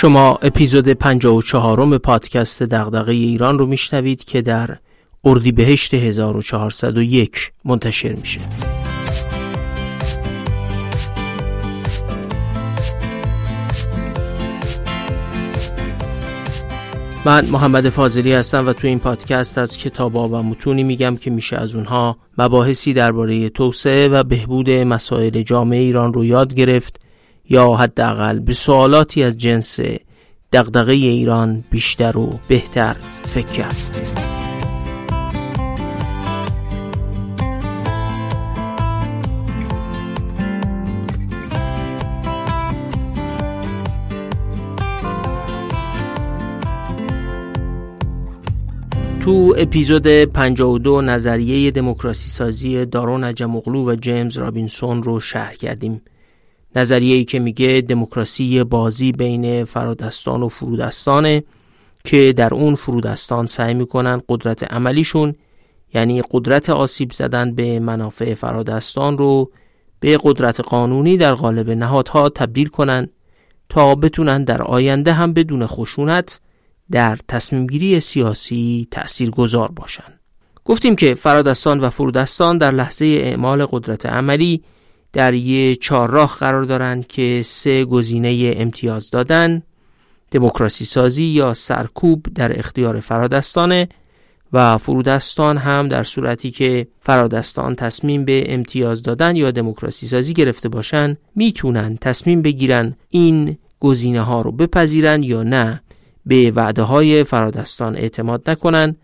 شما اپیزود 54 پادکست دغدغه ایران رو میشنوید که در اردیبهشت 1401 منتشر میشه. من محمد فاضلی هستم و تو این پادکست از کتابا و متونی میگم که میشه از اونها مباحثی درباره توسعه و بهبود مسائل جامعه ایران رو یاد گرفت یا حداقل به سوالاتی از جنس دغدغه ایران بیشتر و بهتر فکر کرد. تو اپیزود 52 نظریه دموکراسی سازی دارون عجماوغلو و جیمز رابینسون رو شرح کردیم. نظریه‌ای که میگه دموکراسی بازی بین فرادستان و فرودستانه که در اون فرودستان سعی میکنن قدرت عملیشون، یعنی قدرت آسیب زدن به منافع فرادستان، رو به قدرت قانونی در قالب نهادها تبدیل کنن تا بتونن در آینده هم بدون خشونت در تصمیمگیری سیاسی تأثیرگذار باشند. گفتیم که فرادستان و فرودستان در لحظه اعمال قدرت عملی در یه چهارراه قرار دارند که سه گزینه امتیاز دادن، دموکراسی سازی یا سرکوب در اختیار فرادستانه و فرودستان هم در صورتی که فرادستان تصمیم به امتیاز دادن یا دموکراسی سازی گرفته باشن میتونن تصمیم بگیرن این گزینه ها رو بپذیرن یا نه، به وعده های فرادستان اعتماد نکنن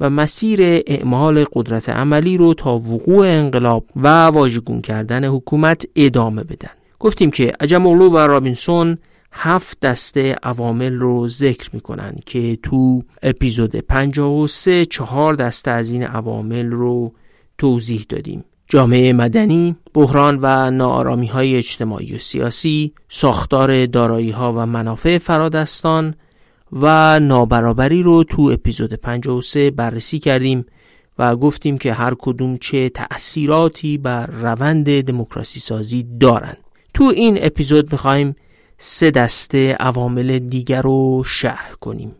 و مسیر اعمال قدرت عملی رو تا وقوع انقلاب و واژگون کردن حکومت ادامه بدن. گفتیم که عجماوغلو و رابینسون 7 دسته عوامل رو ذکر میکنن که تو اپیزود 53 4 دسته از این عوامل رو توضیح دادیم: جامعه مدنی، بحران و ناآرامی‌های اجتماعی و سیاسی، ساختار دارایی‌ها و منافع فرادستان و نابرابری رو تو اپیزود 53 بررسی کردیم و گفتیم که هر کدوم چه تأثیراتی بر روند دموکراسی سازی دارن. تو این اپیزود میخوایم 3 دسته عوامل دیگر رو شرح کنیم.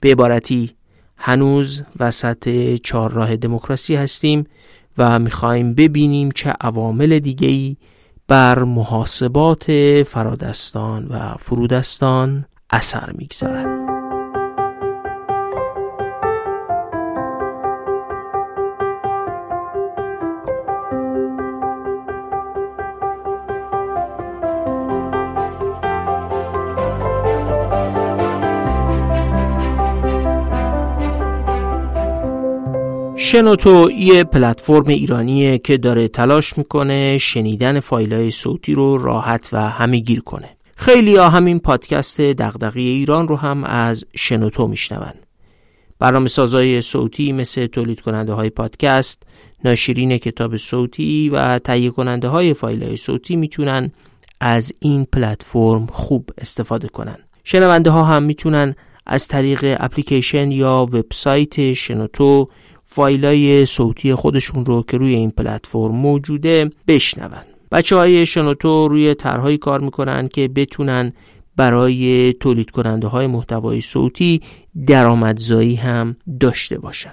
به عبارتی هنوز وسط چهارراه دموکراسی هستیم و میخوایم ببینیم چه عوامل دیگه‌ای بر محاسبات فرادستان و فرودستان اثر میگذارن. شنوتو یه پلتفرم ایرانیه که داره تلاش میکنه شنیدن فایل‌های صوتی رو راحت و همه‌گیر کنه. خیلی ها همین پادکست دغدغه ایران رو هم از شنوتو میشنون. برنامه سازای صوتی مثل تولید کننده های پادکست، ناشرین کتاب صوتی و تهیه کننده های فایل های صوتی میتونن از این پلتفرم خوب استفاده کنن. شنونده ها هم میتونن از طریق اپلیکیشن یا وبسایت شنوتو فایل های صوتی خودشون رو که روی این پلتفرم موجوده بشنون. بچه‌های شنوتو روی طرح‌های کار می‌کنن که بتونن برای تولید کننده‌های محتوای صوتی درآمدزایی هم داشته باشن.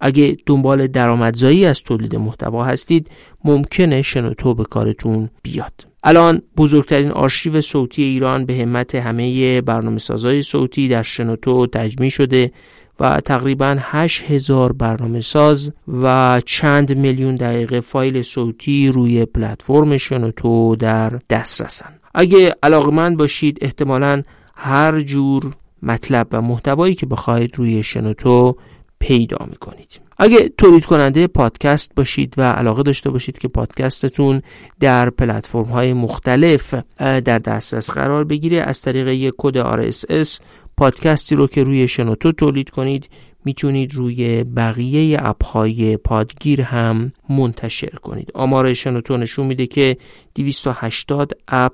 اگه دنبال درآمدزایی از تولید محتوا هستید، ممکنه شنوتو به کارتون بیاد. الان بزرگترین آرشیو صوتی ایران به همت همه برنامه‌سازای صوتی در شنوتو تجمیع شده و تقریباً 8000 برنامه‌ساز و چند میلیون دقیقه فایل صوتی روی پلتفرم شنوتو در دسترسن. اگه علاقه‌مند باشید احتمالاً هر جور مطلب و محتوایی که بخواید روی شنوتو پیدا می‌کنید. اگه تولید کننده پادکست باشید و علاقه داشته باشید که پادکستتون در پلتفرم‌های مختلف در دسترس قرار بگیره، از طریق یک کد RSS پادکستی رو که روی شنوتو تولید کنید میتونید روی بقیه اپ‌های پادگیر هم منتشر کنید. آمار شنوتو نشون میده که 280 اپ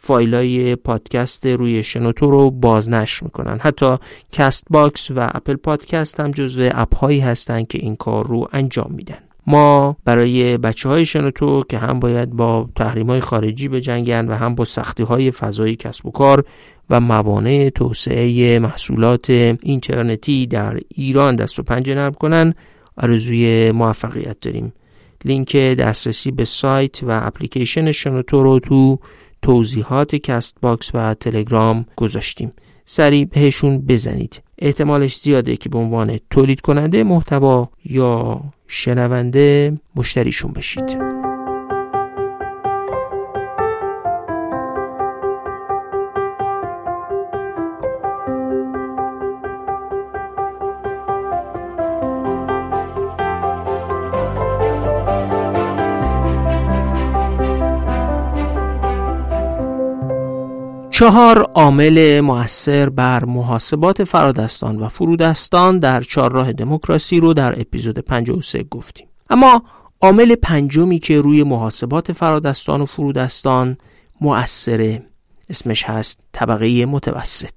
فایلای پادکست روی شنوتو رو بازنشر میکنن. حتی کست باکس و اپل پادکست هم جزو اپ‌هایی هستن که این کار رو انجام میدن. ما برای بچه‌های شنوتو که هم باید با تحریم‌های خارجی بجنگن و هم با سختی‌های فضای کسب و کار و موانع توسعه محصولات اینترنتی در ایران دست و پنجه نرم کنن، آرزوی موفقیت داریم. لینک دسترسی به سایت و اپلیکیشن شنوتو رو تو توضیحات کست باکس و تلگرام گذاشتیم، سریع بهشون بزنید. احتمالش زیاده که به عنوان تولید کننده محتوا یا شنونده مشتریشون بشید. چهار عامل مؤثر بر محاسبات فرادستان و فرودستان در چهارراه دموکراسی رو در اپیزود 53 گفتیم. اما عامل پنجمی که روی محاسبات فرادستان و فرودستان مؤثره، اسمش هست طبقه متوسط.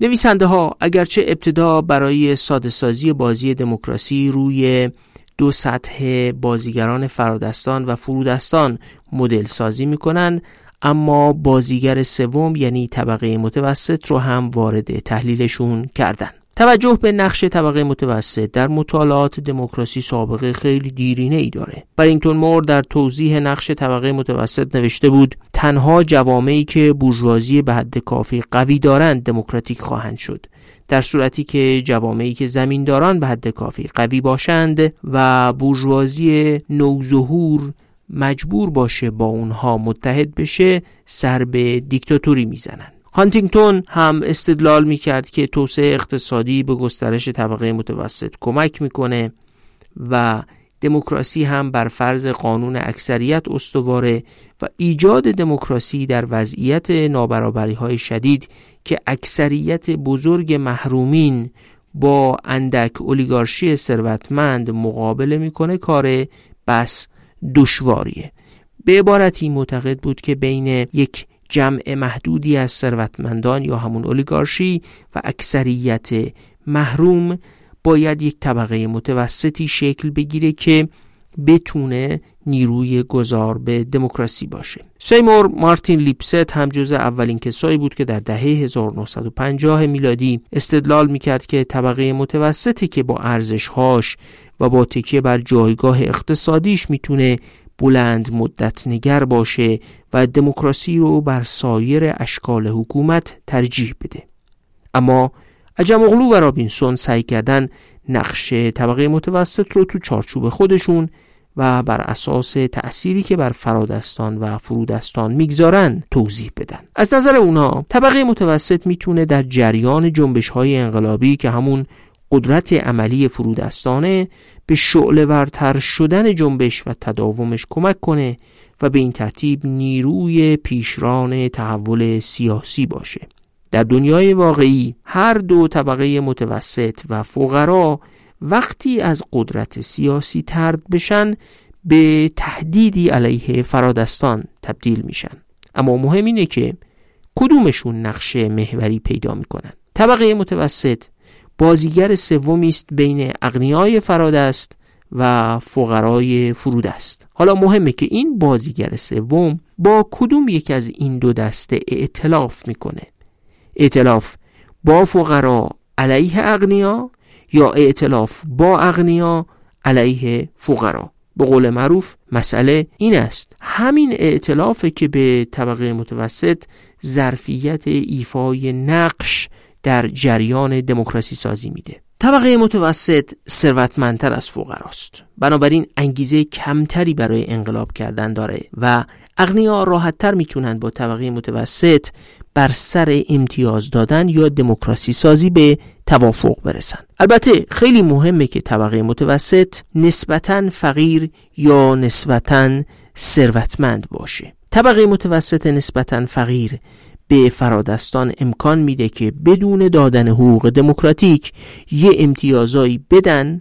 نویسنده ها اگرچه ابتدا برای ساده‌سازی بازی دموکراسی روی دو سطح بازیگران فرادستان و فرودستان مدل سازی می‌کنند، اما بازیگر سوم یعنی طبقه متوسط رو هم وارد تحلیلشون کردن. توجه به نقش طبقه متوسط در مطالعات دموکراسی سابقه خیلی دیرینه‌ای داره. برینتون مور در توضیح نقش طبقه متوسط نوشته بود: تنها جوامعی که بورژوازی به حد کافی قوی دارند دموکراتیک خواهند شد، در صورتی که جوامعی که زمینداران به حد کافی قوی باشند و بورژوازی نوظهور مجبور باشه با اونها متحد بشه، سر به دیکتاتوری میزنن. هانتینگتون هم استدلال میکرد که توسعه اقتصادی به گسترش طبقه متوسط کمک میکنه و دموکراسی هم بر فرض قانون اکثریت استواره و ایجاد دموکراسی در وضعیت نابرابری‌های شدید که اکثریت بزرگ محرومین با اندک اولیگارشی ثروتمند مقابله میکنه کار بس دشواریه. به عبارتی معتقد بود که بین یک جمع محدودی از ثروتمندان یا همون اولیگارشی و اکثریت محروم باید یک طبقه متوسطی شکل بگیره که بتونه نیروی گذار به دموکراسی باشه. سیمور مارتین لیپست هم جزء اولین کسایی بود که در دهه 1950 میلادی استدلال میکرد که طبقه متوسطی که با ارزش‌هاش و با تکیه بر جایگاه اقتصادیش میتونه بلند مدت نگر باشه و دموکراسی رو بر سایر اشکال حکومت ترجیح بده. اما عجماوغلو و رابینسون سعی کردن نقش طبقه متوسط رو تو چارچوب خودشون و بر اساس تأثیری که بر فرادستان و فرودستان میگذارن توضیح بدن. از نظر اونها طبقه متوسط میتونه در جریان جنبش‌های انقلابی که همون قدرت عملی فرودستانه به شعله‌ورتر شدن جنبش و تداومش کمک کنه و به این ترتیب نیروی پیشران تحول سیاسی باشه. در دنیای واقعی هر دو طبقه متوسط و فقرا وقتی از قدرت سیاسی طرد بشن به تهدیدی علیه فرادستان تبدیل میشن، اما مهم اینه که کدومشون نقش محوری پیدا میکنن. طبقه متوسط بازیگر سومی است بین اغنیای فرادست و فقرای فرودست. حالا مهمه که این بازیگر سوم با کدوم یک از این دو دسته ائتلاف میکنه؟ ائتلاف با فقرا علیه اغنیا یا ائتلاف با اغنیا علیه فقرا. به قول معروف مسئله این است، همین ائتلافه که به طبقه متوسط ظرفیت ایفای نقش در جریان دموکراسی سازی میده. طبقه متوسط ثروتمندتر از فقراست، بنابراین انگیزه کمتری برای انقلاب کردن داره و اغنیا راحت‌تر میتونن با طبقه متوسط بر سر امتیاز دادن یا دموکراسی سازی به توافق برسن. البته خیلی مهمه که طبقه متوسط نسبتاً فقیر یا نسبتاً ثروتمند باشه. طبقه متوسط نسبتاً فقیر به فرادستان امکان میده که بدون دادن حقوق دموکراتیک یه امتیازایی بدن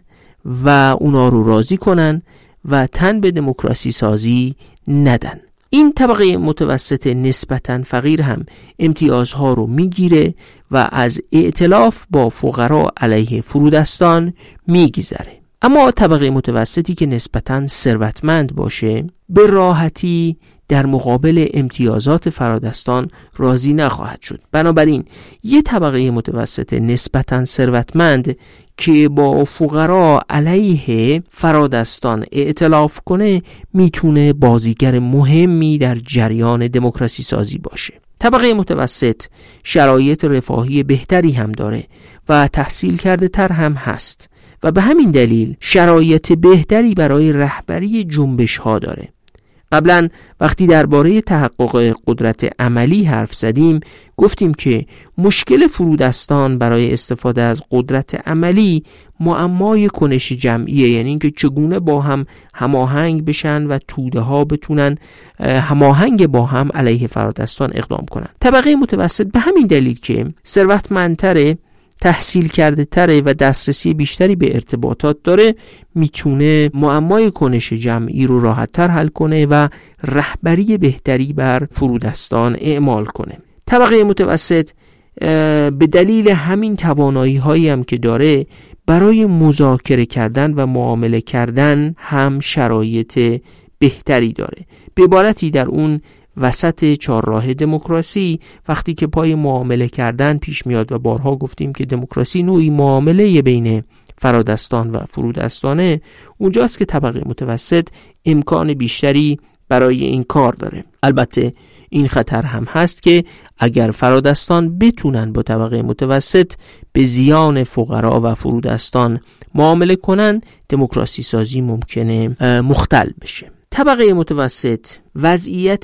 و اونا رو راضی کنن و تن به دموکراسی سازی ندن. این طبقه متوسط نسبتاً فقیر هم امتیازها رو میگیره و از ائتلاف با فقرا علیه فرودستان میگذره. اما طبقه متوسطی که نسبتاً ثروتمند باشه به راحتی در مقابل امتیازات فرادستان راضی نخواهد شد. بنابراین یه طبقه متوسط نسبتاً ثروتمند که با فقرا علیه فرادستان ائتلاف کنه میتونه بازیگر مهمی در جریان دموکراسی سازی باشه. طبقه متوسط شرایط رفاهی بهتری هم داره و تحصیل کرده تر هم هست و به همین دلیل شرایط بهتری برای رهبری جنبش ها داره. قبلا وقتی درباره تحقق قدرت عملی حرف زدیم گفتیم که مشکل فرودستان برای استفاده از قدرت عملی معمای کنش جمعیه، یعنی اینکه چگونه با هم هماهنگ بشن و توده ها بتونن هماهنگ با هم علیه فرادستان اقدام کنن. طبقه متوسط به همین دلیل که ثروتمندتره، تحصیل کرده تره و دسترسی بیشتری به ارتباطات داره میتونه معمای کنش جمعی رو راحت تر حل کنه و رهبری بهتری بر فرودستان اعمال کنه. طبقه متوسط به دلیل همین توانایی هایی هم که داره برای مذاکره کردن و معامله کردن هم شرایط بهتری داره. به عبارتی در اون وسط چهارراه دموکراسی وقتی که پای معامله کردن پیش میاد و بارها گفتیم که دموکراسی نوعی معامله بین فرادستان و فرودستانه، اونجاست که طبقه متوسط امکان بیشتری برای این کار داره. البته این خطر هم هست که اگر فرادستان بتونن با طبقه متوسط به زیان فقرا و فرودستان معامله کنن دموکراسی سازی ممکنه مختل بشه. طبقه متوسط وضعیت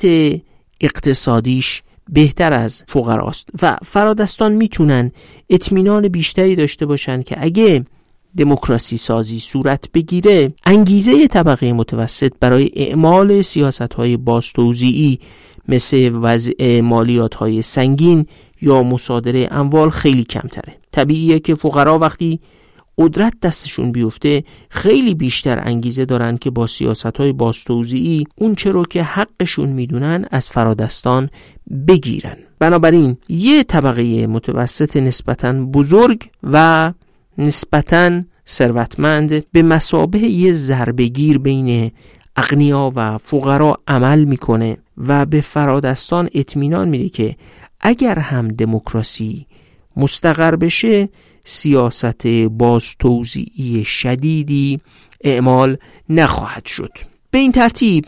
اقتصادیش بهتر از فقراست و فرادستان میتونن اطمینان بیشتری داشته باشن که اگه دموکراسی سازی صورت بگیره انگیزه طبقه متوسط برای اعمال سیاست‌های بازتوزیعی مثل وضع مالیات‌های سنگین یا مصادره اموال خیلی کمتره. طبیعیه که فقرا وقتی قدرت دستشون بیفته خیلی بیشتر انگیزه دارن که با سیاست‌های بازتوزیعی اون چه رو که حقشون میدونن از فرادستان بگیرن. بنابراین یه طبقه متوسط نسبتاً بزرگ و نسبتاً ثروتمند به مثابه یه ضربه‌گیر بین اغنیا و فقرا عمل میکنه و به فرادستان اطمینان میده که اگر هم دموکراسی مستقر بشه سیاست بازتوزیعی شدیدی اعمال نخواهد شد. به این ترتیب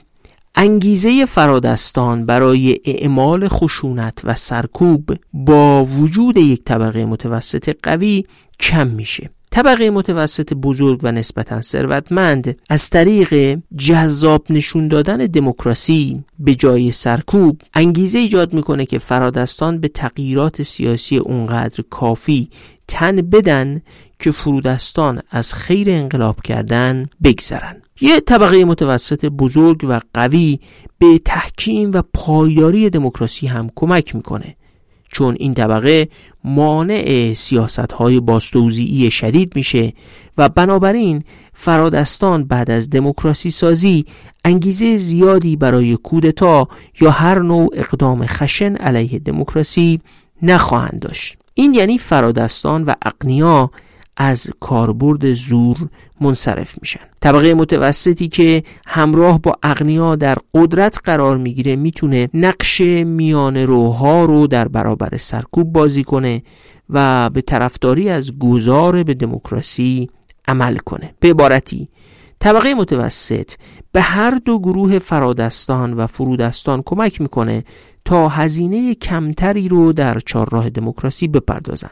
انگیزه فرادستان برای اعمال خشونت و سرکوب با وجود یک طبقه متوسط قوی کم میشه. طبقه متوسط بزرگ و نسبتاً ثروتمند از طریق جذاب نشون دادن دموکراسی به جای سرکوب انگیزه ایجاد میکنه که فرادستان به تغییرات سیاسی اونقدر کافی تن بدن که فرودستان از خیر انقلاب کردن بگذرن. یه طبقه متوسط بزرگ و قوی به تحکیم و پایداری دموکراسی هم کمک میکنه، چون این طبقه مانع سیاست‌های بازتوزیعی شدید میشه و بنابراین فرادستان بعد از دموکراسی سازی انگیزه زیادی برای کودتا یا هر نوع اقدام خشن علیه دموکراسی نخواهند داشت. این یعنی فرادستان و اغنیا از کاربرد زور منصرف میشن. طبقه متوسطی که همراه با اغنیا در قدرت قرار میگیره میتونه نقش میانه‌روها رو در برابر سرکوب بازی کنه و به طرفداری از گذار به دموکراسی عمل کنه. به عبارتی طبقه متوسط به هر دو گروه فرادستان و فرودستان کمک میکنه تا هزینه کمتری رو در چهارراه دموکراسی بپردازن.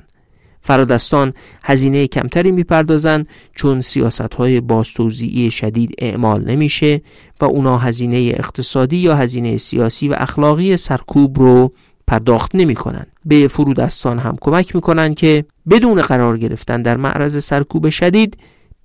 فرادستان هزینه کمتری میپردازن چون سیاست‌های بازتوزیعی شدید اعمال نمیشه و اونا هزینه اقتصادی یا هزینه سیاسی و اخلاقی سرکوب رو پرداخت نمیکنن. به فرودستان هم کمک میکنن که بدون قرار گرفتن در معرض سرکوب شدید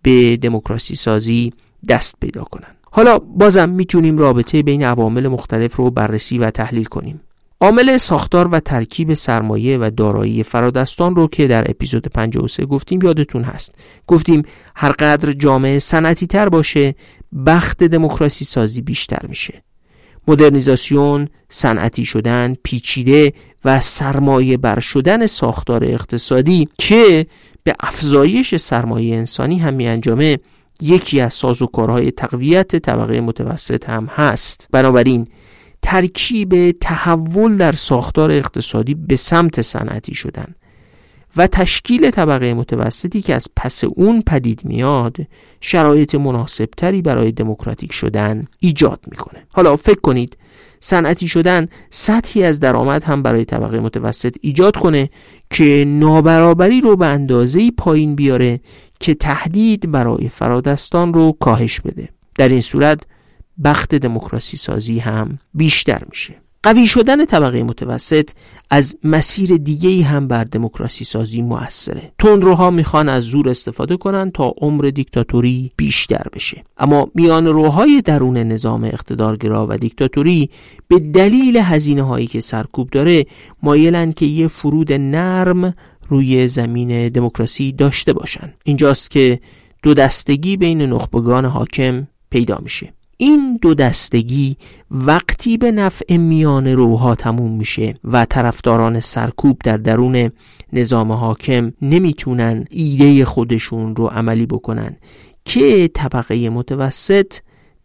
به دموکراسی سازی دست پیدا کنن. حالا بازم میتونیم رابطه بین عوامل مختلف رو بررسی و تحلیل کنیم. عامل ساختار و ترکیب سرمایه و دارایی فرادستان رو که در اپیزود 53 گفتیم یادتون هست. گفتیم هر قدر جامعه صنعتی تر باشه بخت دموکراسی سازی بیشتر میشه. مدرنیزاسیون، صنعتی شدن، پیچیده و سرمایه بر شدن ساختار اقتصادی که به افزایش سرمایه انسانی هم میانجامه یکی از سازوکارهای تقویت طبقه متوسط هم هست. بنابراین ترکیب تحول در ساختار اقتصادی به سمت صنعتی شدن و تشکیل طبقه متوسطی که از پس اون پدید میاد شرایط مناسبتری برای دموکراتیک شدن ایجاد میکنه. حالا فکر کنید صنعتی شدن سطحی از درآمد هم برای طبقه متوسط ایجاد کنه که نابرابری رو به اندازه‌ای پایین بیاره که تهدید برای فرادستان رو کاهش بده. در این صورت بخت دموکراسی سازی هم بیشتر میشه. قوی شدن طبقه متوسط از مسیر دیگه‌ای هم بر دموکراسی سازی مؤثره. تندروها میخوان از زور استفاده کنن تا عمر دیکتاتوری بیشتر بشه، اما میانروهای درون نظام اقتدارگرا و دیکتاتوری به دلیل هزینه‌هایی که سرکوب داره مایلن که یه فرود نرم روی زمین دموکراسی داشته باشن. اینجاست که دو دستگی بین نخبگان حاکم پیدا میشه. این دو دستگی وقتی به نفع میان روها تموم میشه و طرفداران سرکوب در درون نظام حاکم نمیتونن ایده خودشون رو عملی بکنن که طبقه متوسط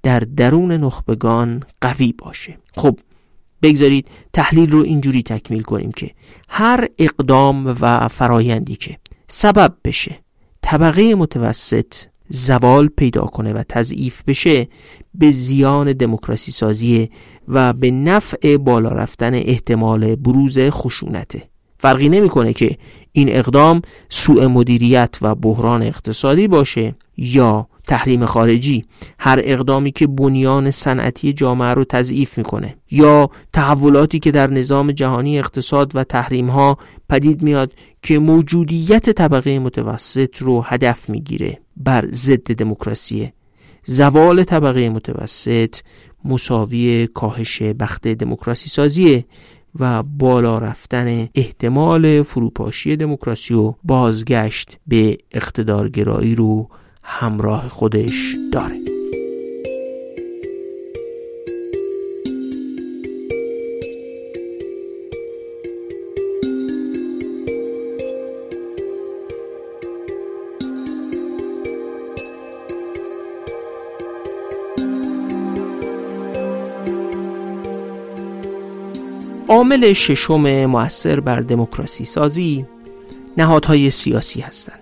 در درون نخبگان قوی باشه. خب بگذارید تحلیل رو اینجوری تکمیل کنیم که هر اقدام و فرایندی که سبب بشه طبقه متوسط زوال پیدا کنه و تضعیف بشه به زیان دموکراسی سازی و به نفع بالا رفتن احتمال بروز خشونته. فرقی نمیکنه که این اقدام سوء مدیریت و بحران اقتصادی باشه یا تحریم خارجی. هر اقدامی که بنیان صنعتی جامعه رو تضعیف میکنه یا تحولاتی که در نظام جهانی اقتصاد و تحریم ها پدید میاد که موجودیت طبقه متوسط رو هدف میگیره بر ضد دموکراسی. زوال طبقه متوسط مساوی کاهش بخت دموکراسی سازیه و بالا رفتن احتمال فروپاشی دموکراسی و بازگشت به اقتدارگرایی رو همراه خودش داره. عامل ششم مؤثر بر دموکراسی سازی نهادهای سیاسی هستند.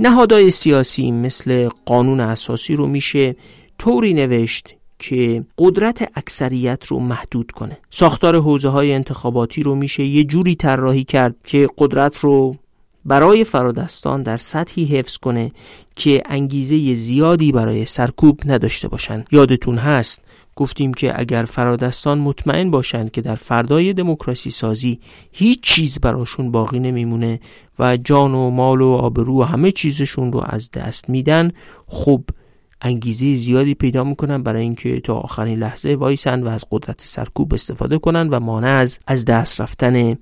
نهادهای سیاسی مثل قانون اساسی رو میشه طوری نوشت که قدرت اکثریت رو محدود کنه. ساختار حوزه‌های انتخاباتی رو میشه یه جوری طراحی کرد که قدرت رو برای فرادستان در سطحی حفظ کنه که انگیزه زیادی برای سرکوب نداشته باشن. یادتون هست گفتیم که اگر فرادستان مطمئن باشند که در فردای دموکراسی سازی هیچ چیز براشون باقی نمیمونه و جان و مال و آبرو و همه چیزشون رو از دست میدن، خب انگیزه زیادی پیدا میکنن برای اینکه تا آخرین لحظه وایسن و از قدرت سرکوب استفاده کنن و مانع از دست رفتن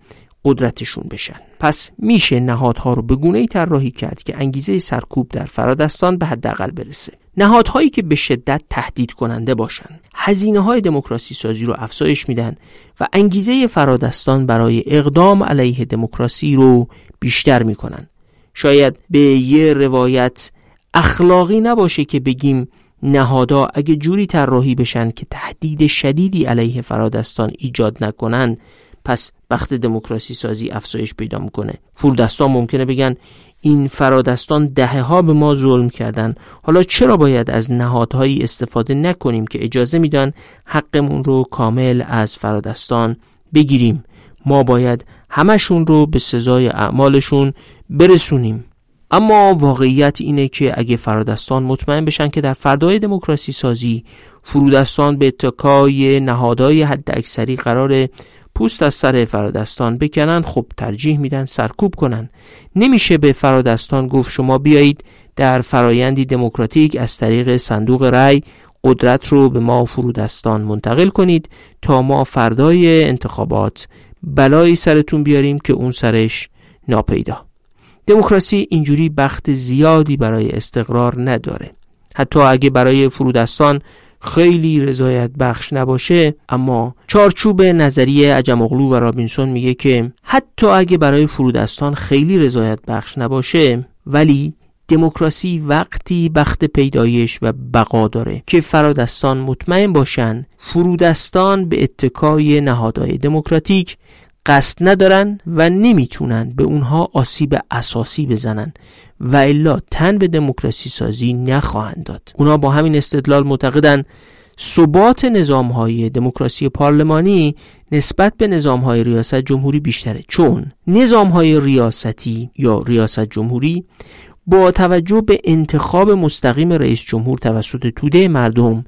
قدرتشون بشن. پس میشه نهادها رو به گونه‌ای طراحی کرد که انگیزه سرکوب در فرادستان به حداقل برسه. نهادهایی که به شدت تهدید کننده باشند هزینه‌های دموکراسی سازی رو افزایش میدن و انگیزه فرادستان برای اقدام علیه دموکراسی رو بیشتر میکنن. شاید به یه روایت اخلاقی نباشه که بگیم نهادها اگه جوری طراحی بشن که تهدید شدیدی علیه فرادستان ایجاد نکنن، پس بخت دموکراسی سازی افزایش پیدا میکنه. فرودستان ممکنه بگن این فرادستان دهه‌ها به ما ظلم کردن، حالا چرا باید از نهادهایی استفاده نکنیم که اجازه میدن حقمون رو کامل از فرادستان بگیریم؟ ما باید همشون رو به سزای اعمالشون برسونیم. اما واقعیت اینه که اگه فرادستان مطمئن بشن که در فردای دموکراسی سازی فرودستان به اتکای نهادهای حداکثری قراره پوست از سر فرادستان بکنن، خب ترجیح میدن سرکوب کنن. نمیشه به فرادستان گفت شما بیایید در فرایندی دموکراتیک از طریق صندوق رای قدرت رو به ما فرودستان منتقل کنید تا ما فردای انتخابات بلایی سرتون بیاریم که اون سرش ناپیدا. دموکراسی اینجوری بخت زیادی برای استقرار نداره. حتی اگه برای فرودستان خیلی رضایت بخش نباشه، اما چارچوب نظریه عجماوغلو و رابینسون میگه که حتی اگه برای فرودستان خیلی رضایت بخش نباشه، ولی دموکراسی وقتی بخت پیدایش و بقا داره که فرادستان مطمئن باشن فرودستان به اتکای نهادهای دموکراتیک قصد ندارن و نمیتونن به اونها آسیب اساسی بزنن و الا تن به دموکراسی سازی نخواهند داد. اونا با همین استدلال معتقدن ثبات نظام‌های دموکراسی پارلمانی نسبت به نظام‌های ریاست جمهوری بیشتره، چون نظام‌های ریاستی یا ریاست جمهوری با توجه به انتخاب مستقیم رئیس جمهور توسط توده مردم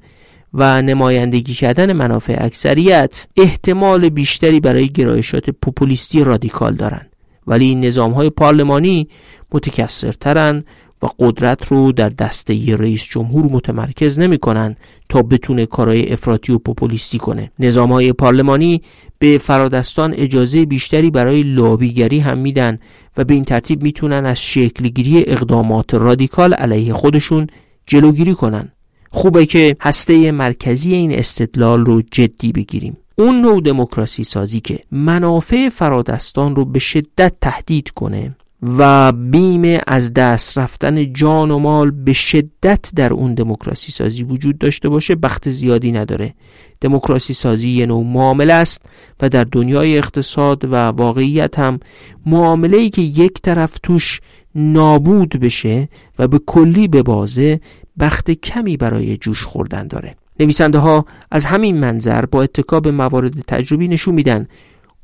و نمایندگی کردن منافع اکثریت احتمال بیشتری برای گرایشات پوپولیستی رادیکال دارند، ولی این نظام‌های پارلمانی متکثرترن و قدرت رو در دسته ی رئیس جمهور متمرکز نمی کنن تا بتونه کارهای افراطی و پوپولیستی کنه. نظام‌های پارلمانی به فرادستان اجازه بیشتری برای لابیگری هم میدن و به این ترتیب میتونن از شکلگیری اقدامات رادیکال علیه خودشون جلوگیری کنن. خوبه که هسته مرکزی این استدلال رو جدی بگیریم. اون نوع دموکراسی سازی که منافع فرادستان رو به شدت تهدید کنه و بیم از دست رفتن جان و مال به شدت در اون دموکراسی سازی وجود داشته باشه بخت زیادی نداره. دموکراسی سازی یه نوع معامله است و در دنیای اقتصاد و واقعیت هم معامله‌ای که یک طرف توش نابود بشه و به کلی به بازه بخت کمی برای جوش خوردن داره. نویسنده ها از همین منظر با اتکا به موارد تجربی نشون میدن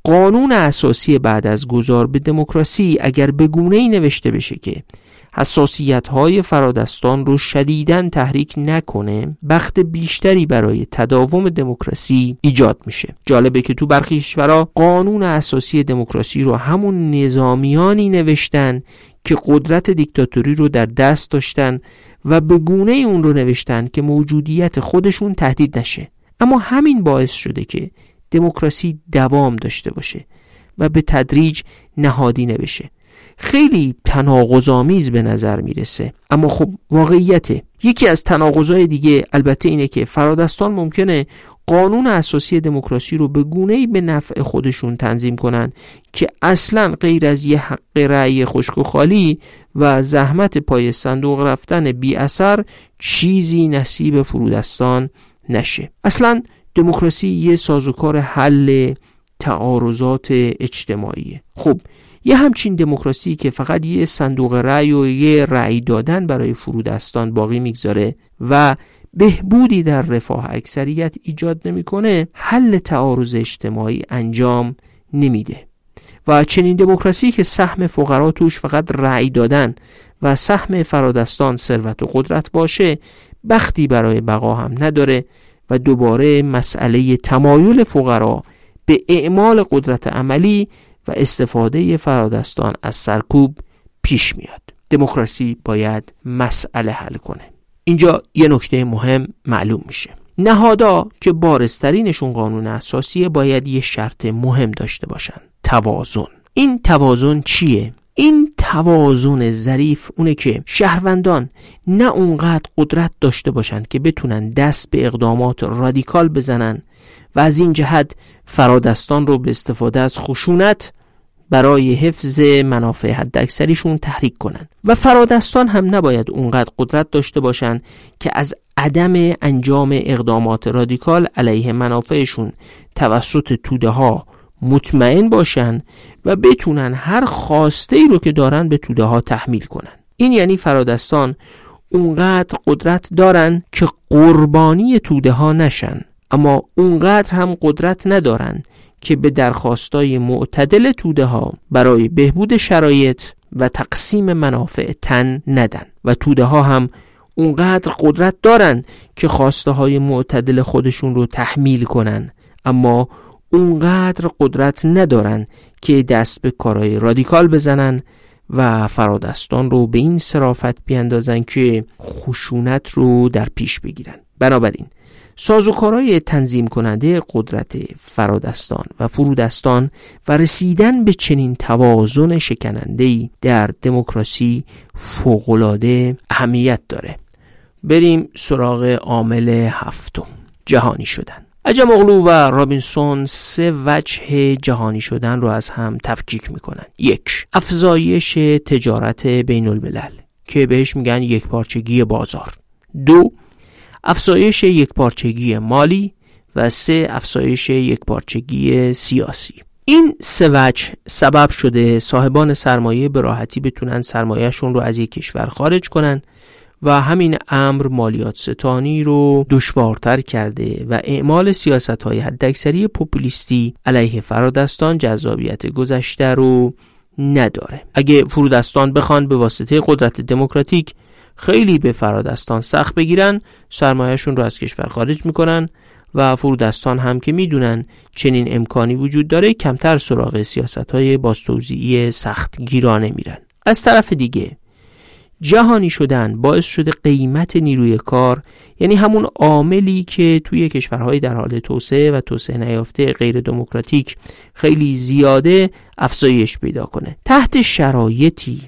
قانون اساسی بعد از گذار به دموکراسی اگر به گونه‌ای نوشته بشه که حساسیت‌های فرادستان رو شدیداً تحریک نکنه، بخت بیشتری برای تداوم دموکراسی ایجاد میشه. جالبه که تو برخی کشورها قانون اساسی دموکراسی رو همون نظامیانی نوشتن که قدرت دیکتاتوری رو در دست داشتن و به گونه‌ای اون رو نوشتن که موجودیت خودشون تهدید نشه. اما همین باعث شده که دموکراسی دوام داشته باشه و به تدریج نهادینه بشه. خیلی تناقض‌آمیز به نظر میرسه، اما خب واقعیته. یکی از تناقض‌های دیگه البته اینه که فرادستان ممکنه قانون اساسی دموکراسی رو به گونه‌ای به نفع خودشون تنظیم کنن که اصلاً غیر از یه حق رأی خشک و خالی و زحمت پای صندوق رفتن بی اثر چیزی نصیب فرودستان نشه. اصلاً دموکراسی یه سازوکار حل تعارضات اجتماعیه. خب یه همچین دموکراسی که فقط یه صندوق رأی و یه رأی دادن برای فرودستان باقی میگذاره و بهبودی در رفاه اکثریت ایجاد نمیکنه، حل تعارض اجتماعی انجام نمیده. و چنین دموکراسی که سهم فقرا توش فقط رأی دادن و سهم فرادستان ثروت و قدرت باشه بختی برای بقا هم نداره و دوباره مسئله تمایل فقرا به اعمال قدرت عملی و استفاده فرادستان از سرکوب پیش میاد. دموکراسی باید مسئله حل کنه. اینجا یه نکته مهم معلوم میشه. نهادها که بارزترینشون قانون اساسیه باید یه شرط مهم داشته باشن: توازن. این توازن چیه؟ این توازن ظریف اونه که شهروندان نه اونقدر قدرت داشته باشند که بتونن دست به اقدامات رادیکال بزنن و از این جهت فرادستان رو به استفاده از خشونت برای حفظ منافع حداکثریشون تحریک کنن، و فرادستان هم نباید اونقدر قدرت داشته باشن که از عدم انجام اقدامات رادیکال علیه منافعشون توسط توده ها مطمئن باشن و بتونن هر خواسته‌ای رو که دارن به توده ها تحمیل کنن. این یعنی فرادستان اونقدر قدرت دارن که قربانی توده ها نشن، اما اونقدر هم قدرت ندارن که به درخواستای معتدل توده ها برای بهبود شرایط و تقسیم منافع تن ندن، و توده ها هم اونقدر قدرت دارن که خواسته های معتدل خودشون رو تحمیل کنن، اما اونقدر قدرت ندارن که دست به کارهای رادیکال بزنن و فرادستان رو به این صرافت بیندازن که خشونت رو در پیش بگیرن. بنابراین سازوکارهای تنظیم کننده قدرت فرادستان و فرودستان و رسیدن به چنین توازن شکننده‌ای در دموکراسی فوق‌العاده اهمیت داره. بریم سراغ عامل هفتم: جهانی شدن. عجماوغلو و رابینسون سه وجه جهانی شدن رو از هم تفکیک میکنن. 1. افزایش تجارت بین الملل که بهش میگن یکپارچگی بازار، 2 افزایش یکپارچگی مالی و 3 افزایش یکپارچگی سیاسی. این سه وجه سبب شده صاحبان سرمایه به راحتی بتونن سرمایه‌شون رو از یک کشور خارج کنن و همین امر مالیات ستانی رو دشوارتر کرده و اعمال سیاست‌های حداکثری پوپولیستی علیه فرادستان جذابیت گذشته رو نداره. اگه فرودستان بخوان به واسطه قدرت دموکراتیک خیلی به فرادستان سخت بگیرن، سرمایه‌شون رو از کشور خارج میکنن و فرودستان هم که میدونن چنین امکانی وجود داره کمتر سراغ سیاست‌های بازتوزیعی سختگیرانه میرن. از طرف دیگه جهانی شدن باعث شده قیمت نیروی کار، یعنی همون عاملی که توی کشورهای در حال توسعه و توسعه نیافته غیر دموکراتیک خیلی زیاده، افزایش پیدا کنه. تحت شرایطی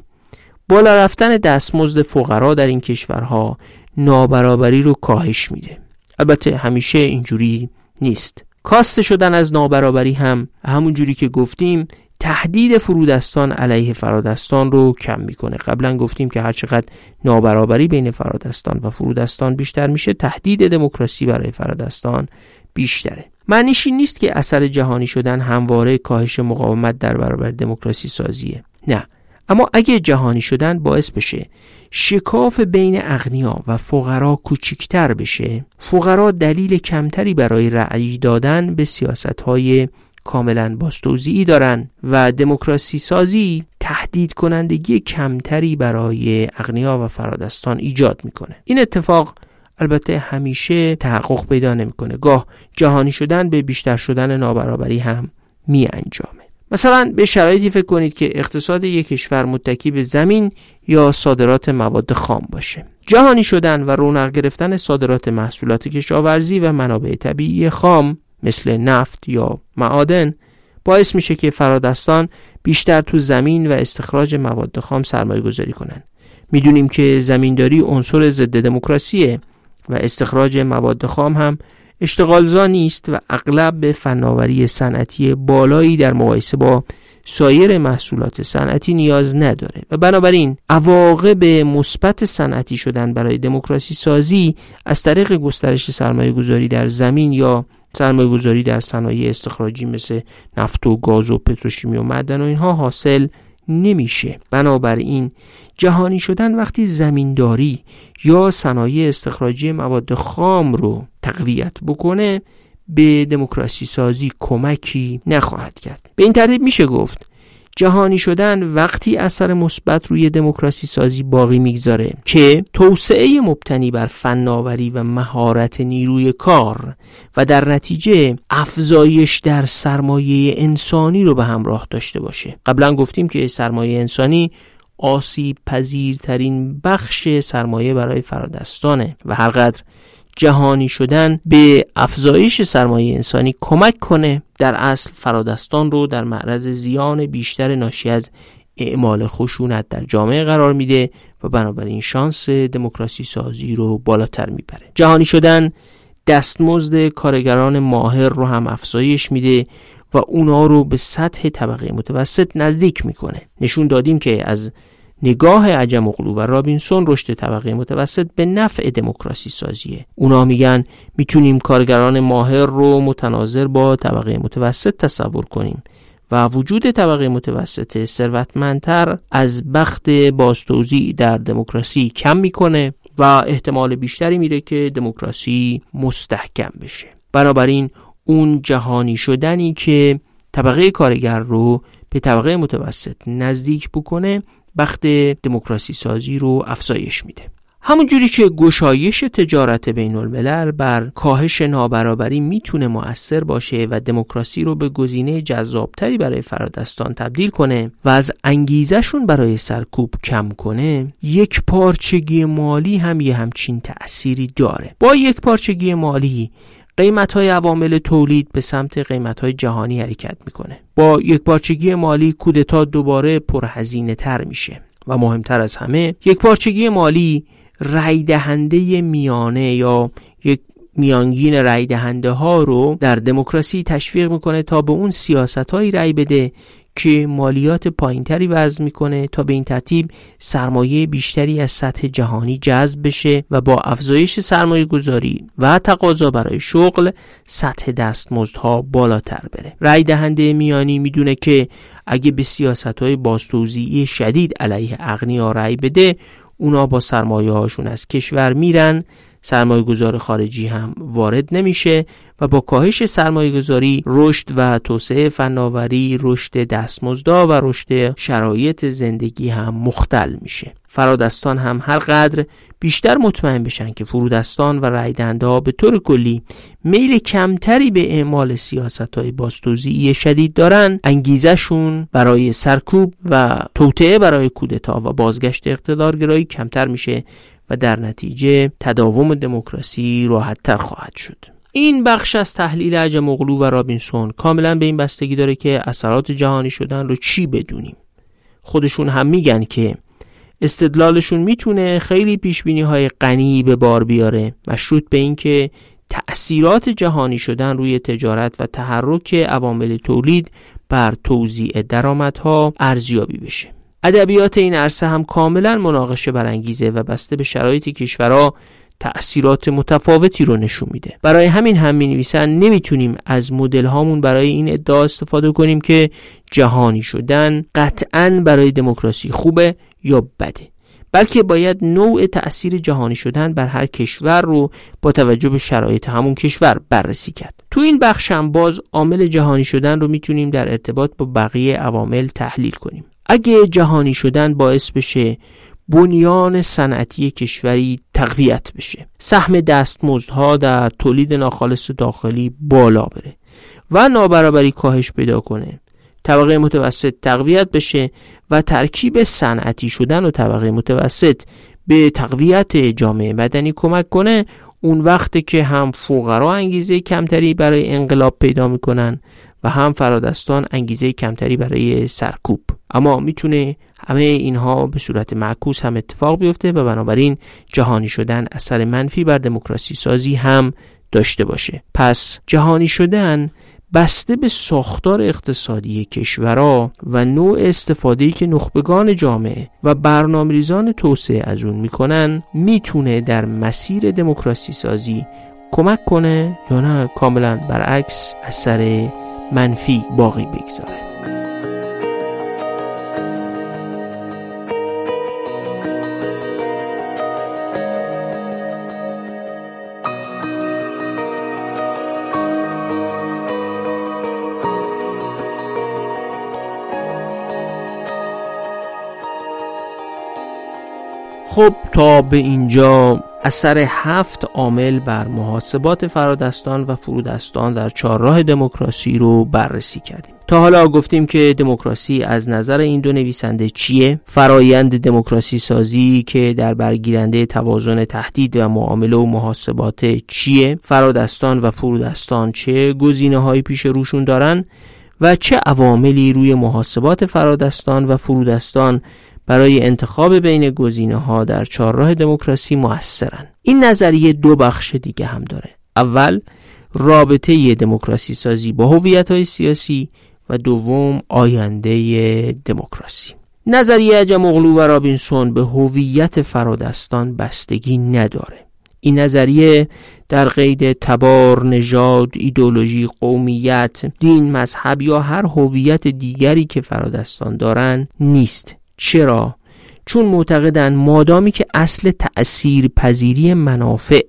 بالا رفتن دستمزد فقرا در این کشورها نابرابری رو کاهش میده. البته همیشه اینجوری نیست. کاسته شدن از نابرابری هم همون جوری که گفتیم تهدید فرودستان علیه فرادستان رو کم میکنه. قبلا گفتیم که هرچقدر نابرابری بین فرادستان و فرودستان بیشتر میشه، تهدید دموکراسی برای فرادستان بیشتره. معنیش این نیست که اثر جهانی شدن همواره کاهش مقاومت در برابر دموکراسی سازیه، نه، اما اگه جهانی شدن باعث بشه شکاف بین اغنیا و فقرا کوچکتر بشه، فقرا دلیل کمتری برای رأی دادن به سیاست‌های کاملا بازتوزیعی دارن و دموکراسی سازی تهدید کنندگی کمتری برای اغنیا و فرادستان ایجاد میکنه. این اتفاق البته همیشه تحقق پیدا نمیکنه، گاه جهانی شدن به بیشتر شدن نابرابری هم می انجامه. مثلا به شرایطی فکر کنید که اقتصاد یک کشور متکی به زمین یا صادرات مواد خام باشه. جهانی شدن و رونق گرفتن صادرات محصولات کشاورزی و منابع طبیعی خام مثل نفت یا معادن باعث میشه که فرادستان بیشتر تو زمین و استخراج مواد خام سرمایه گذاری کنن. میدونیم که زمینداری عنصر ضد دموکراسیه و استخراج مواد خام هم اشتغالزا نیست و اغلب به فناوری صنعتی بالایی در مقایسه با سایر محصولات صنعتی نیاز نداره و بنابراین عواقب مثبت صنعتی شدن برای دموکراسی سازی از طریق گسترش سرمایه گذاری در زمین یا سرمایه گذاری در صنایع استخراجی مثل نفت و گاز و پتروشیمی و معدن و اینها حاصل نمیشه. بنابراین جهانی شدن وقتی زمینداری یا صنایع استخراجی مواد خام رو تقویت بکنه به دموکراسی سازی کمکی نخواهد کرد. به این ترتیب میشه گفت جهانی شدن وقتی اثر مثبت روی دموکراسی سازی باقی میگذاره که توسعه مبتنی بر فناوری و مهارت نیروی کار و در نتیجه افزایش در سرمایه انسانی رو به همراه داشته باشه. قبلا گفتیم که سرمایه انسانی آسیب پذیرترین بخش سرمایه برای فرادستانه و هرقدر جهانی شدن به افزایش سرمایه انسانی کمک کنه، در اصل فرادستان رو در معرض زیان بیشتر ناشی از اعمال خشونت در جامعه قرار میده و بنابراین شانس دموکراسی سازی رو بالاتر میبره. جهانی شدن دستمزد کارگران ماهر رو هم افزایش میده و اونا رو به سطح طبقه متوسط نزدیک میکنه. نشون دادیم که از نگاه عجماوغلو و رابینسون رشد طبقه متوسط به نفع دموکراسی سازیه. اونا میگن میتونیم کارگران ماهر رو متناظر با طبقه متوسط تصور کنیم و وجود طبقه متوسط ثروتمندتر از بخت بازتوزیع در دموکراسی کم میکنه و احتمال بیشتری میره که دموکراسی مستحکم بشه. بنابراین اون جهانی شدنی که طبقه کارگر رو به طبقه متوسط نزدیک بکنه بخت دموکراسی سازی رو افزایش میده. همون جوری که گشایش تجارت بین الملل بر کاهش نابرابری میتونه مؤثر باشه و دموکراسی رو به گزینه جذابتری برای فرادستان تبدیل کنه و از انگیزشون برای سرکوب کم کنه، یک پارچگی مالی هم یه همچین تأثیری داره. با یک پارچگی مالی قیمت‌های عوامل تولید به سمت قیمت‌های جهانی حرکت می‌کنه. با یکپارچگی مالی کودتا دوباره پرهزینه‌تر میشه و مهمتر از همه یکپارچگی مالی رأی‌دهنده میانه یا یک میانگین رأی‌دهنده ها رو در دموکراسی تشویق می‌کنه تا به اون سیاست‌هایی رأی بده که مالیات پایینتری وضع میکنه تا به این ترتیب سرمایه بیشتری از سطح جهانی جذب بشه و با افزایش سرمایه گذاری و تقاضا برای شغل سطح دستمزدها بالاتر بره. رای دهنده میانی میدونه که اگه به سیاستهای بازتوزیعی شدید علیه اغنیا رای بده، اونا با سرمایه هاشون از کشور میرن، سرمایه گذار خارجی هم وارد نمیشه و با کاهش سرمایه گذاری رشد و توسعه فناوری، رشد دستمزدها و رشد شرایط زندگی هم مختل میشه. فرادستان هم هر قدر بیشتر مطمئن بشن که فرودستان و رای دهنده ها به طور کلی میل کمتری به اعمال سیاست های بازتوزیعی شدید دارن، انگیزه شون برای سرکوب و توطئه برای کودتا و بازگشت اقتدارگرایی کمتر میشه و در نتیجه تداوم دموکراسی راحت‌تر خواهد شد. این بخش از تحلیل عجماوغلو و رابینسون کاملا به این بستگی داره که اثرات جهانی شدن رو چی بدونیم. خودشون هم میگن که استدلالشون میتونه خیلی پیشبینی‌های غنی به بار بیاره، مشروط به این که تأثیرات جهانی شدن روی تجارت و تحرک عوامل تولید بر توزیع درآمدها ارزیابی بشه. ادبیات این عرصه هم کاملا مناقشه برانگیزه و بسته به شرایط کشورها تأثیرات متفاوتی رو نشون میده. برای همین هم می‌نویسن نمیتونیم از مدل هامون برای این ادعا استفاده کنیم که جهانی شدن قطعاً برای دموکراسی خوبه یا بده، بلکه باید نوع تأثیر جهانی شدن بر هر کشور رو با توجه به شرایط همون کشور بررسی کرد. تو این بخش هم باز عامل جهانی شدن رو میتونیم در ارتباط با بقیه عوامل تحلیل کنیم. اگه جهانی شدن باعث بشه بنیان صنعتی کشوری تقویت بشه، سهم دستمزدها در تولید ناخالص داخلی بالا بره و نابرابری کاهش پیدا کنه، طبقه متوسط تقویت بشه و ترکیب صنعتی شدن و طبقه متوسط به تقویت جامعه مدنی کمک کنه، اون وقته که هم فقرا انگیزه کمتری برای انقلاب پیدا میکنن و هم فرادستان انگیزه کمتری برای سرکوب. اما میتونه همه اینها به صورت معکوس هم اتفاق بیفته و بنابراین جهانی شدن اثر منفی بر دموکراسی سازی هم داشته باشه. پس جهانی شدن بسته به ساختار اقتصادی کشورها و نوع استفاده‌ای که نخبگان جامعه و برنامه‌ریزان توسعه از اون میکنن میتونه در مسیر دموکراسی سازی کمک کنه یا نه کاملا برعکس اثر منفی باقی بگذاره. خب تا به اینجا اثر 7 عامل بر محاسبات فرادستان و فرودستان در چهارراه دموکراسی رو بررسی کردیم. تا حالا گفتیم که دموکراسی از نظر این دو نویسنده چیه؟ فرایند دموکراسی سازی که در برگیرنده توازن تهدید و معامله و محاسبات چیه؟ فرادستان و فرودستان چه گزینه‌هایی پیش روشون دارن و چه عواملی روی محاسبات فرادستان و فرودستان برای انتخاب بین گزینه‌ها در چهارراه دموکراسی مؤثرن. این نظریه دو بخش دیگه هم داره. اول رابطه دموکراسی سازی با هویت‌های سیاسی و دوم آینده دموکراسی. نظریه عجماوغلو و رابینسون به هویت فرادستان بستگی نداره. این نظریه در قید تبار، نژاد، ایدئولوژی، قومیت، دین، مذهب یا هر هویت دیگری که فرادستان دارن نیست. چرا؟ چون معتقدن مادامی که اصل تأثیر پذیری منافع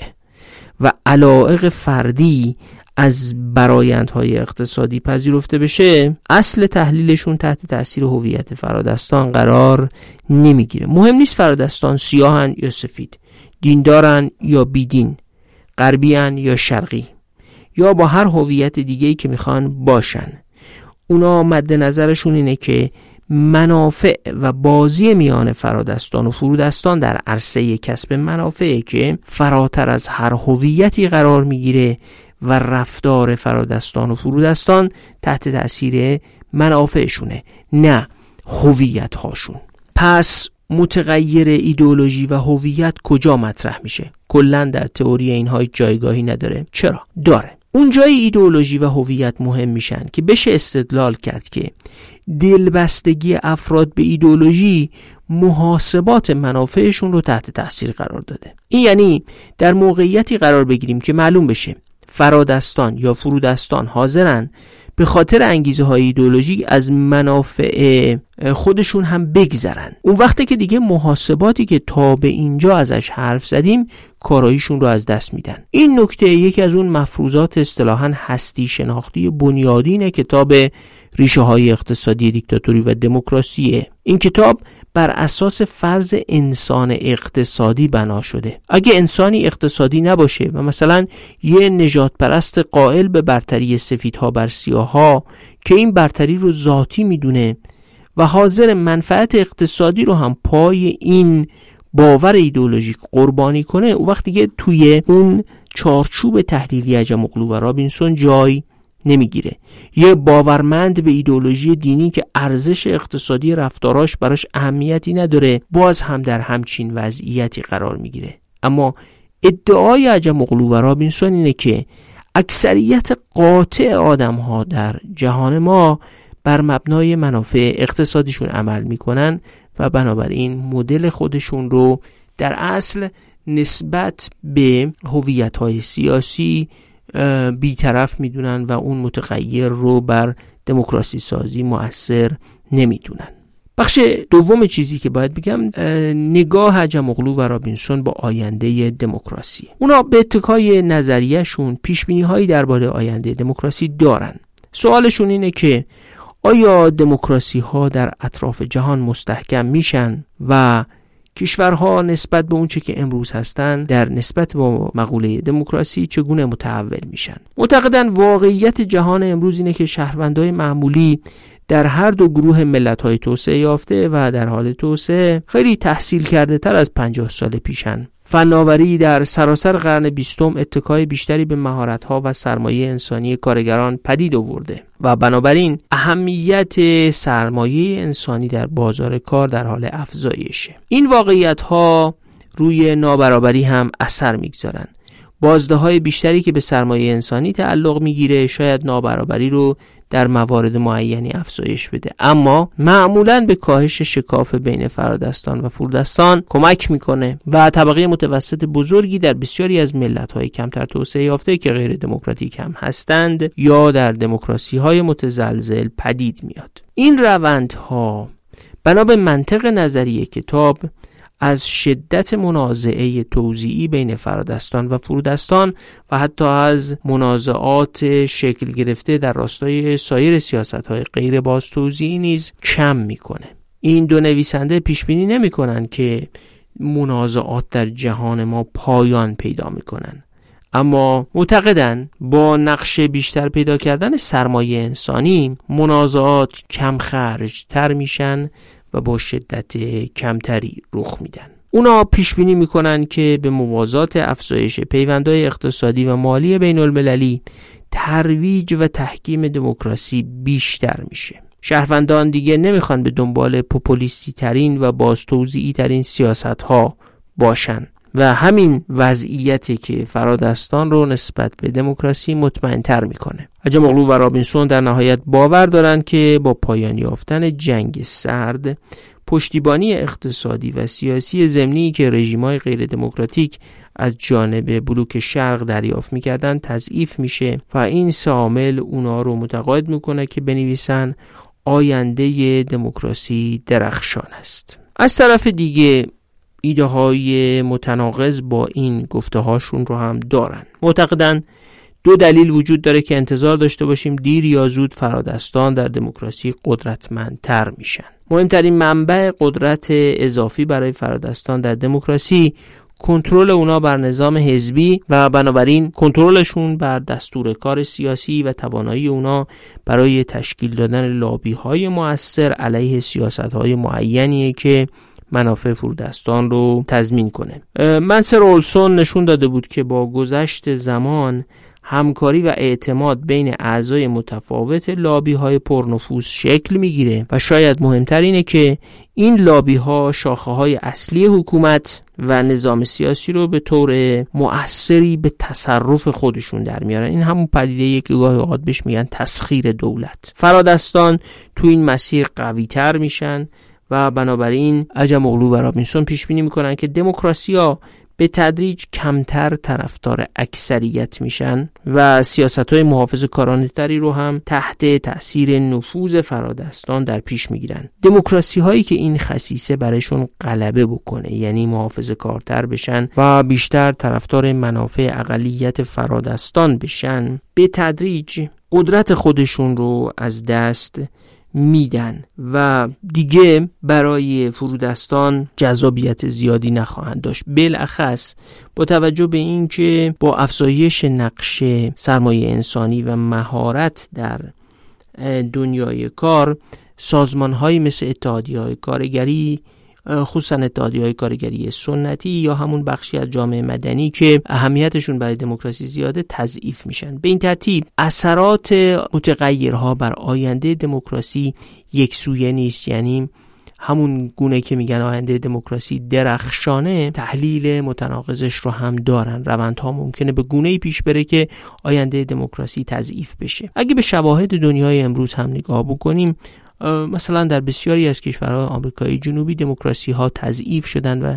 و علایق فردی از برآیندهای اقتصادی پذیرفته بشه، اصل تحلیلشون تحت تأثیر هویت فرادستان قرار نمیگیره. مهم نیست فرادستان سیاهن یا سفید، دیندارن یا بیدین، غربیان یا شرقی، یا با هر هویت دیگه‌ای که میخوان باشن. اونا مد نظرشون اینه که منافع و بازی میان فرادستان و فرودستان در عرصه کسب منافعی که فراتر از هر هویتی قرار میگیره و رفتار فرادستان و فرودستان تحت تأثیر منافعشونه، نه هویت هاشون. پس متغیر ایدئولوژی و هویت کجا مطرح میشه؟ کلا در تئوری اینها جایگاهی نداره. چرا؟ داره. اونجای ایدئولوژی و هویت مهم میشن که بشه استدلال کرد که دلبستگی افراد به ایدئولوژی محاسبات منافعشون رو تحت تاثیر قرار داده. این یعنی در موقعیتی قرار بگیریم که معلوم بشه فرادستان یا فرودستان حاضرن به خاطر انگیزه‌های ایدئولوژیک از منافع خودشون هم بگذرن. اون وقته که دیگه محاسباتی که تا به اینجا ازش حرف زدیم کاراییشون رو از دست میدن. این نکته یکی از اون مفروضات اصطلاحاً هستی شناختی بنیادین کتاب ریشه‌های اقتصادی دیکتاتوری و دموکراسی. این کتاب بر اساس فرض انسان اقتصادی بنا شده. اگه انسانی اقتصادی نباشه و مثلا یه نجات پرست قائل به برتری سفیدها بر سیاها که این برتری رو ذاتی میدونه و حاضر منفعت اقتصادی رو هم پای این باور ایدئولوژیک قربانی کنه، اون وقت دیگه توی اون چارچوب تحلیلی عجماوغلو و رابینسون جای نمیگیره. یه باورمند به ایدئولوژی دینی که ارزش اقتصادی رفتاراش براش اهمیتی نداره باز هم در همچین وضعیتی قرار میگیره. اما ادعای عجماوغلو و رابینسون اینه که اکثریت قاطع آدم‌ها در جهان ما بر مبنای منافع اقتصادیشون عمل میکنن و بنابراین مدل خودشون رو در اصل نسبت به هویت‌های سیاسی بی‌طرف میدونن و اون متغیر رو بر دموکراسی سازی مؤثر نمیدونن. بخش دوم چیزی که باید بگم نگاه عجماوغلو و رابینسون با آینده دموکراسی. اونا به اتکای نظریه‌شون پیش‌بینی‌هایی درباره آینده دموکراسی دارن. سوالشون اینه که آیا دموکراسی‌ها در اطراف جهان مستحکم میشن و کشورها نسبت به اونچه که امروز هستن در نسبت با مقوله دموکراسی چگونه متحول میشن؟ معتقدن واقعیت جهان امروز اینه که شهروندان معمولی در هر دو گروه ملت‌های توسعه یافته و در حال توسعه خیلی تحصیل کرده تر از 50 سال پیشن. فناوری در سراسر قرن 20 اتکای بیشتری به مهارت‌ها و سرمایه انسانی کارگران پدید آورده و بنابراین اهمیت سرمایه انسانی در بازار کار در حال افزایشه. این واقعیت‌ها روی نابرابری هم اثر می‌گذارن. بازدههای بیشتری که به سرمایه انسانی تعلق می‌گیره شاید نابرابری رو در موارد معینی افزایش بده، اما معمولاً به کاهش شکاف بین فرادستان و فرودستان کمک میکنه و طبقه متوسط بزرگی در بسیاری از ملت‌های کمتر توسعه یافته که غیر دموکراتیک هم هستند یا در دموکراسی‌های متزلزل پدید میاد. این روندها بنا به منطق نظری کتاب از شدت منازعه توزیعی بین فرادستان و فرودستان و حتی از منازعات شکل گرفته در راستای سایر سیاست‌های غیر باز توزیعی نیز کم می‌کنه. این دو نویسنده پیش‌بینی نمی‌کنند که منازعات در جهان ما پایان پیدا می‌کنند، اما معتقدند با نقش بیشتر پیدا کردن سرمایه انسانی منازعات کم خرج‌تر میشن و با شدت کمتری رخ میدن. اونا پیش بینی میکنن که به موازات افزایش پیوندهای اقتصادی و مالی بین المللی ترویج و تحکیم دموکراسی بیشتر میشه. شهروندان دیگه نمیخوان به دنبال پوپولیستی ترین و بازتوزیعی ترین سیاست ها باشن و همین وضعیتی که فرادستان رو نسبت به دموکراسی مطمئن‌تر می‌کنه. عجماوغلو و رابینسون در نهایت باور دارند که با پایان یافتن جنگ سرد، پشتیبانی اقتصادی و سیاسی ضمنی که رژیم‌های غیر دموکراتیک از جانب بلوک شرق دریافت می‌کردند تضعیف میشه و این سه عامل اون‌ها رو متقاعد می‌کنه که بنویسن آینده دموکراسی درخشان است. از طرف دیگه ایده های متناقض با این گفته هاشون رو هم دارن. معتقدن دو دلیل وجود داره که انتظار داشته باشیم دیر یا زود فرادستان در دموکراسی قدرتمندتر میشن. مهمترین منبع قدرت اضافی برای فرادستان در دموکراسی کنترل اونا بر نظام حزبی و بنابراین کنترلشون بر دستور کار سیاسی و توانایی اونا برای تشکیل دادن لابی های مؤثر علیه سیاست های معینیه که منافع فرودستان رو تضمین کنه. مانسر اولسون نشون داده بود که با گذشت زمان همکاری و اعتماد بین اعضای متفاوت لابی‌های پرنفوذ شکل میگیره و شاید مهمتر اینه که این لابی‌ها شاخه‌های اصلی حکومت و نظام سیاسی رو به طور مؤثری به تصرف خودشون در میارن. این همون پدیده‌ایه که گاهی اوقات بهش میگن تسخیر دولت. فرادستان تو این مسیر قوی‌تر میشن و بنابراین عجماوغلو و رابینسون پیش بینی میکنن که دموکراسی‌ها به تدریج کمتر طرفدار اکثریت میشن و سیاست‌های محافظه‌کارانه‌تری رو هم تحت تأثیر نفوذ فرادستان در پیش میگیرن. دموکراسی‌هایی که این خصیصه برایشون غلبه بکنه، یعنی محافظه‌کارتر بشن و بیشتر طرفدار منافع اقلیت فرادستان بشن، به تدریج قدرت خودشون رو از دست میدن و دیگه برای فرودستان جذابیت زیادی نخواهند داشت. بالاخص با توجه به این که با افزایش نقش سرمایه انسانی و مهارت در دنیای کار، سازمان‌هایی مثل اتحادیه‌های کارگری، خصوصا اتحادیه‌های کارگری سنتی یا همون بخشی از جامعه مدنی که اهمیتشون برای دموکراسی زیاده، تضعیف میشن. به این ترتیب اثرات متغیرها بر آینده دموکراسی یکسویه نیست، یعنی همون گونه که میگن آینده دموکراسی درخشانه، تحلیل متناقضش رو هم دارن. روندها ممکنه به گونه‌ای پیش بره که آینده دموکراسی تضعیف بشه. اگه به شواهد دنیای امروز هم نگاه بکنیم، مثلا در بسیاری از کشورهای آمریکای جنوبی دموکراسی ها تضعیف شدن و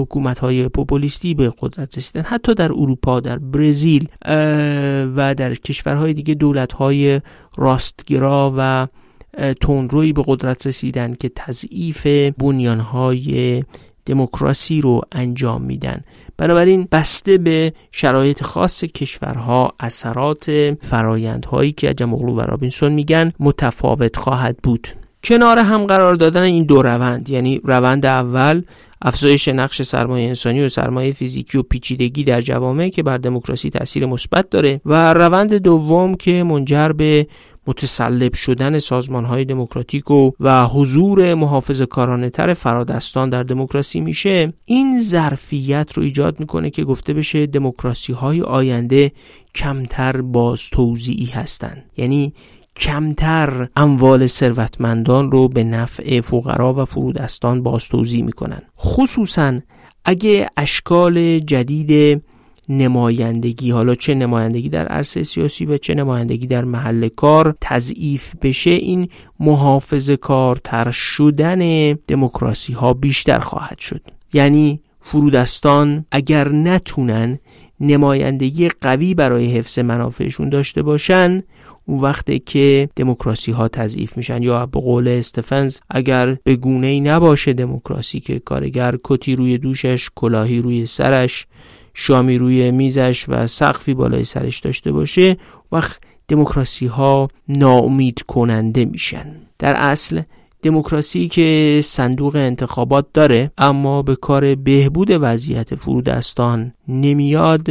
حکومت های پوپولیستی به قدرت رسیدن. حتی در اروپا، در برزیل و در کشورهای دیگه دولت های راستگرا و تندروی به قدرت رسیدن که تضعیف بنیان های دموکراسی رو انجام میدن. بنابراین بسته به شرایط خاص کشورها اثرات فرایندهایی که عجماوغلو و رابینسون میگن متفاوت خواهد بود. کنار هم قرار دادن این دو روند، یعنی روند اول افزایش نقش سرمایه انسانی و سرمایه فیزیکی و پیچیدگی در جوامع که بر دموکراسی تأثیر مثبت داره، و روند دوم که منجر به متسلب شدن سازمان‌های دموکراتیک و حضور محافظه‌کارانه‌تر فرادستان در دموکراسی میشه، این ظرفیت رو ایجاد میکنه که گفته بشه دموکراسی‌های آینده کمتر بازتوزیعی هستند، یعنی کمتر اموال ثروتمندان رو به نفع فقرا و فرودستان بازتوزیع میکنن، خصوصا اگه اشکال جدید نمایندگی، حالا چه نمایندگی در عرصه سیاسی و چه نمایندگی در محل کار، تضعیف بشه. این محافظه‌کارتر شدن دموکراسی ها بیشتر خواهد شد، یعنی فرودستان اگر نتونن نمایندگی قوی برای حفظ منافعشون داشته باشن، اون وقته که دموکراسی ها تضعیف میشن، یا به قول استفنز اگر به گونه‌ای نباشه دموکراسی که کارگر کتی روی دوشش، کلاهی روی سرش، شامی روی میزش و سقفی بالای سرش داشته باشه، وقت دموکراسی ها ناامید کننده میشن. در اصل دموکراسی که صندوق انتخابات داره اما به کار بهبود وضعیت فرودستان نمیاد،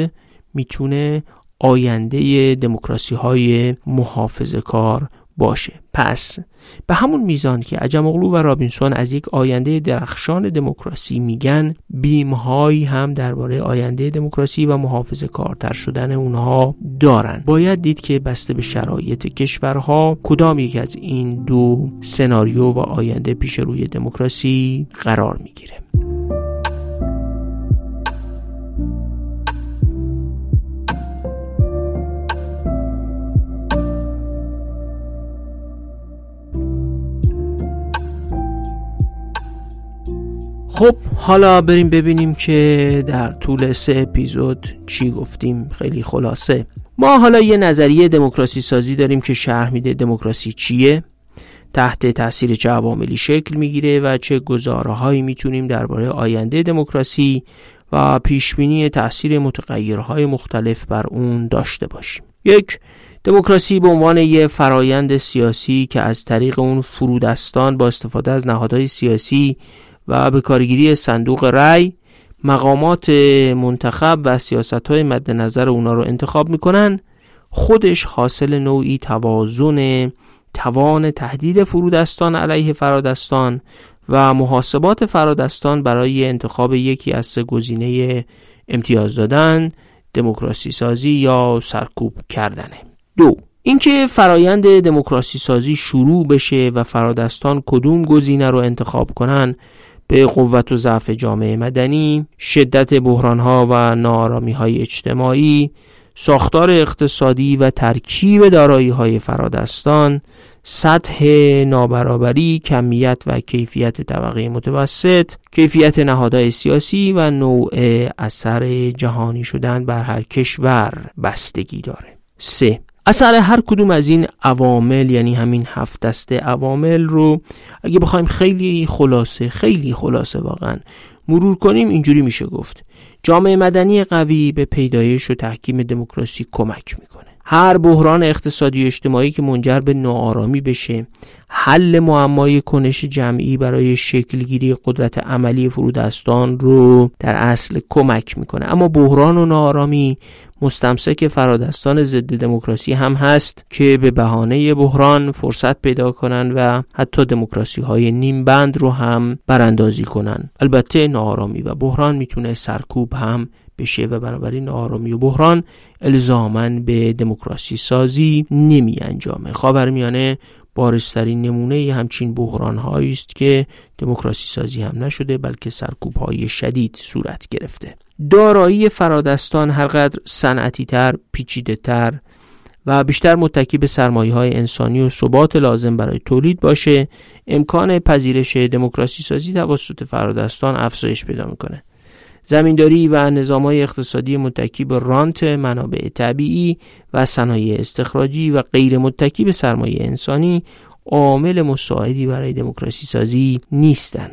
میتونه آینده دموکراسی های محافظه‌کار باشه. پس به همون میزان که عجماوغلو و رابینسون از یک آینده درخشان دموکراسی میگن، بیمهایی هم درباره آینده دموکراسی و محافظه‌کارتر شدن اونها دارن. باید دید که بسته به شرایط کشورها کدام یک از این دو سناریو و آینده پیش روی دموکراسی قرار میگیره. خب حالا بریم ببینیم که در طول 3 اپیزود چی گفتیم. خیلی خلاصه ما حالا یه نظریه دموکراسی سازی داریم که شرح میده دموکراسی چیه، تحت تاثیر چه عواملی شکل میگیره و چه گزاره‌هایی میتونیم درباره آینده دموکراسی و پیش بینی تاثیر متغیرهای مختلف بر اون داشته باشیم. یک، دموکراسی به عنوان یک فرایند سیاسی که از طریق اون فرودستان با استفاده از نهادهای سیاسی و به کارگیری صندوق رای، مقامات منتخب و سیاست‌های مد نظر اونا رو انتخاب میکنن، خودش حاصل نوعی توازن توان تهدید فرودستان علیه فرادستان و محاسبات فرادستان برای انتخاب یکی از 3 گزینه امتیاز دادن، دموکراسی سازی یا سرکوب کردنه. 2. اینکه فرایند دموکراسی سازی شروع بشه و فرادستان کدوم گزینه رو انتخاب کنن به قوت و ضعف جامعه مدنی، شدت بحران‌ها و ناآرامی‌های اجتماعی، ساختار اقتصادی و ترکیب دارایی‌های فرادستان، سطح نابرابری، کمیت و کیفیت طبقه متوسط، کیفیت نهادهای سیاسی و نوع اثر جهانی شدن بر هر کشور بستگی داره. 3. اثر هر کدوم از این عوامل، یعنی همین 7 دسته عوامل رو اگه بخوایم خیلی خلاصه واقعا مرور کنیم، اینجوری میشه گفت: جامعه مدنی قوی به پیدایش و تحکیم دموکراسی کمک میکنه. هر بحران اقتصادی و اجتماعی که منجر به ناآرامی بشه، حل معمای کنش جمعی برای شکلگیری قدرت عملی فرودستان رو در اصل کمک میکنه. اما بحران و ناآرامی مستمسک فرادستان ضد دموکراسی هم هست که به بهانه بحران فرصت پیدا کنن و حتی دموکراسی های نیم بند رو هم براندازی کنن. البته ناآرامی و بحران میتونه سرکوب هم بشه و بنابراین آرامی و بحران الزاماً به دموکراسی سازی نمی انجامه. خاورمیانه بارزترین نمونه همچین بحران‌هایی است که دموکراسی سازی هم نشده بلکه سرکوب‌های شدید صورت گرفته. دارایی فرادستان هرقدر صنعتی‌تر، پیچیده‌تر و بیشتر متکی به سرمایه‌های انسانی و ثبات لازم برای تولید باشه، امکان پذیرش دموکراسی سازی توسط فرادستان افزایش پیدا می‌کنه. زمینداری و نظام‌های اقتصادی متکی به رانت، منابع طبیعی و صنایع استخراجی و غیر متکی به سرمایه انسانی عامل مساعدی برای دموکراسی سازی نیستند.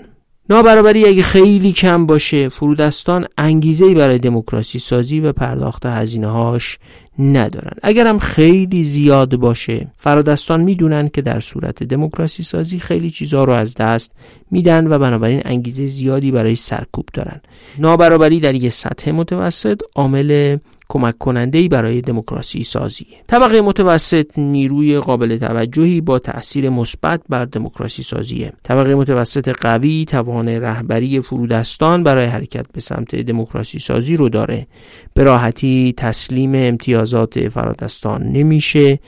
نابرابری اگه خیلی کم باشه، فرودستان انگیزه‌ای برای دموکراسی سازی و پرداخت هزینه‌هاش ندارن. اگر هم خیلی زیاد باشه، فرادستان میدونن که در صورت دموکراسی سازی خیلی چیزها رو از دست میدن و بنابراین انگیزه زیادی برای سرکوب دارن. نابرابری در یک سطح متوسط عامل کمک کننده‌ای برای دموکراسی سازی. طبقه متوسط نیروی قابل توجهی با تأثیر مثبت بر دموکراسی سازیه. طبقه متوسط قوی توان رهبری فرودستان برای حرکت به سمت دموکراسی سازی رو داره. به راحتی تسلیم امتیازات فرادستان نمیشه،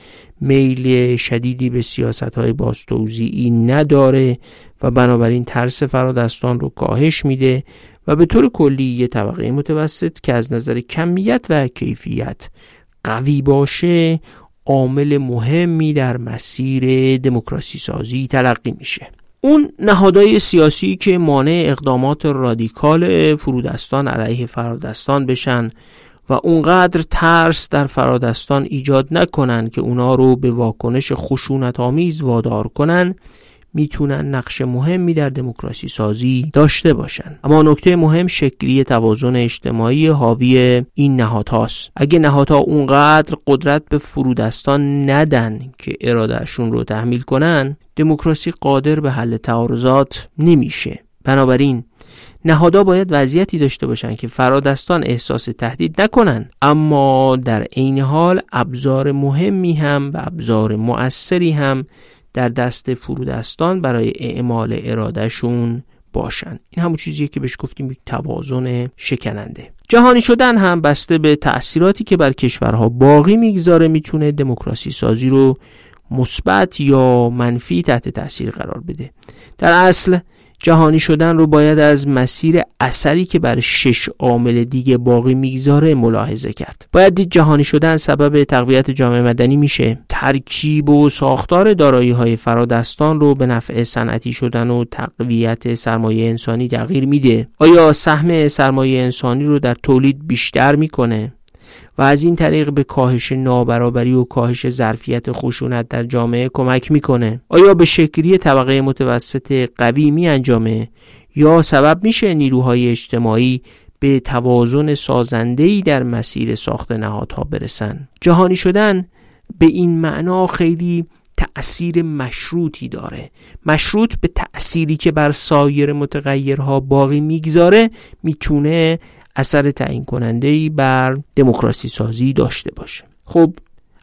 میل شدیدی به سیاست‌های بازتوزیعی نداره و بنابراین ترس فرادستان رو کاهش میده و به طور کلی یه طبقه متوسط که از نظر کمیت و کیفیت قوی باشه عامل مهمی در مسیر دموکراسی سازی تلقی میشه. اون نهادهای سیاسی که مانع اقدامات رادیکال فرودستان علیه فرادستان بشن و اونقدر ترس در فرادستان ایجاد نکنن که اونا رو به واکنش خشونت‌آمیز وادار کنن، میتونن نقش مهمی در دموکراسی سازی داشته باشن. اما نکته مهم شکلی توازن اجتماعی حاوی این نهادهاست. اگه نهادها اونقدر قدرت به فرودستان ندن که ارادهشون رو تحمیل کنن، دموکراسی قادر به حل تعارضات نمیشه. بنابراین نهادها باید وضعیتی داشته باشن که فرادستان احساس تهدید نکنن، اما در عین حال ابزار مهمی هم و ابزار مؤثری هم در دست فرودستان برای اعمال ارادهشون باشن. این همون چیزیه که بهش گفتیم یک توازن شکننده. جهانی شدن هم بسته به تأثیراتی که بر کشورها باقی میگذاره میتونه دموکراسی سازی رو مثبت یا منفی تحت تأثیر قرار بده. در اصل جهانی شدن رو باید از مسیر اثری که بر 6 عامل دیگه باقی میگذاره ملاحظه کرد. باید دید جهانی شدن سبب تقویت جامعه مدنی میشه، ترکیب و ساختار دارایی‌های فرادستان رو به نفع صنعتی شدن و تقویت سرمایه انسانی تغییر میده. آیا سهم سرمایه انسانی رو در تولید بیشتر میکنه و از این طریق به کاهش نابرابری و کاهش ظرفیت خشونت در جامعه کمک میکنه؟ آیا به شکلی طبقه متوسط قوی میانجامه یا سبب میشه نیروهای اجتماعی به توازن سازنده‌ای در مسیر ساخت نهادها برسن؟ جهانی شدن به این معنا خیلی تأثیر مشروطی داره. مشروط به تأثیری که بر سایر متغیرها باقی میگذاره میتونه اثر تعیین کننده‌ای بر دموکراسی سازی داشته باشه. خب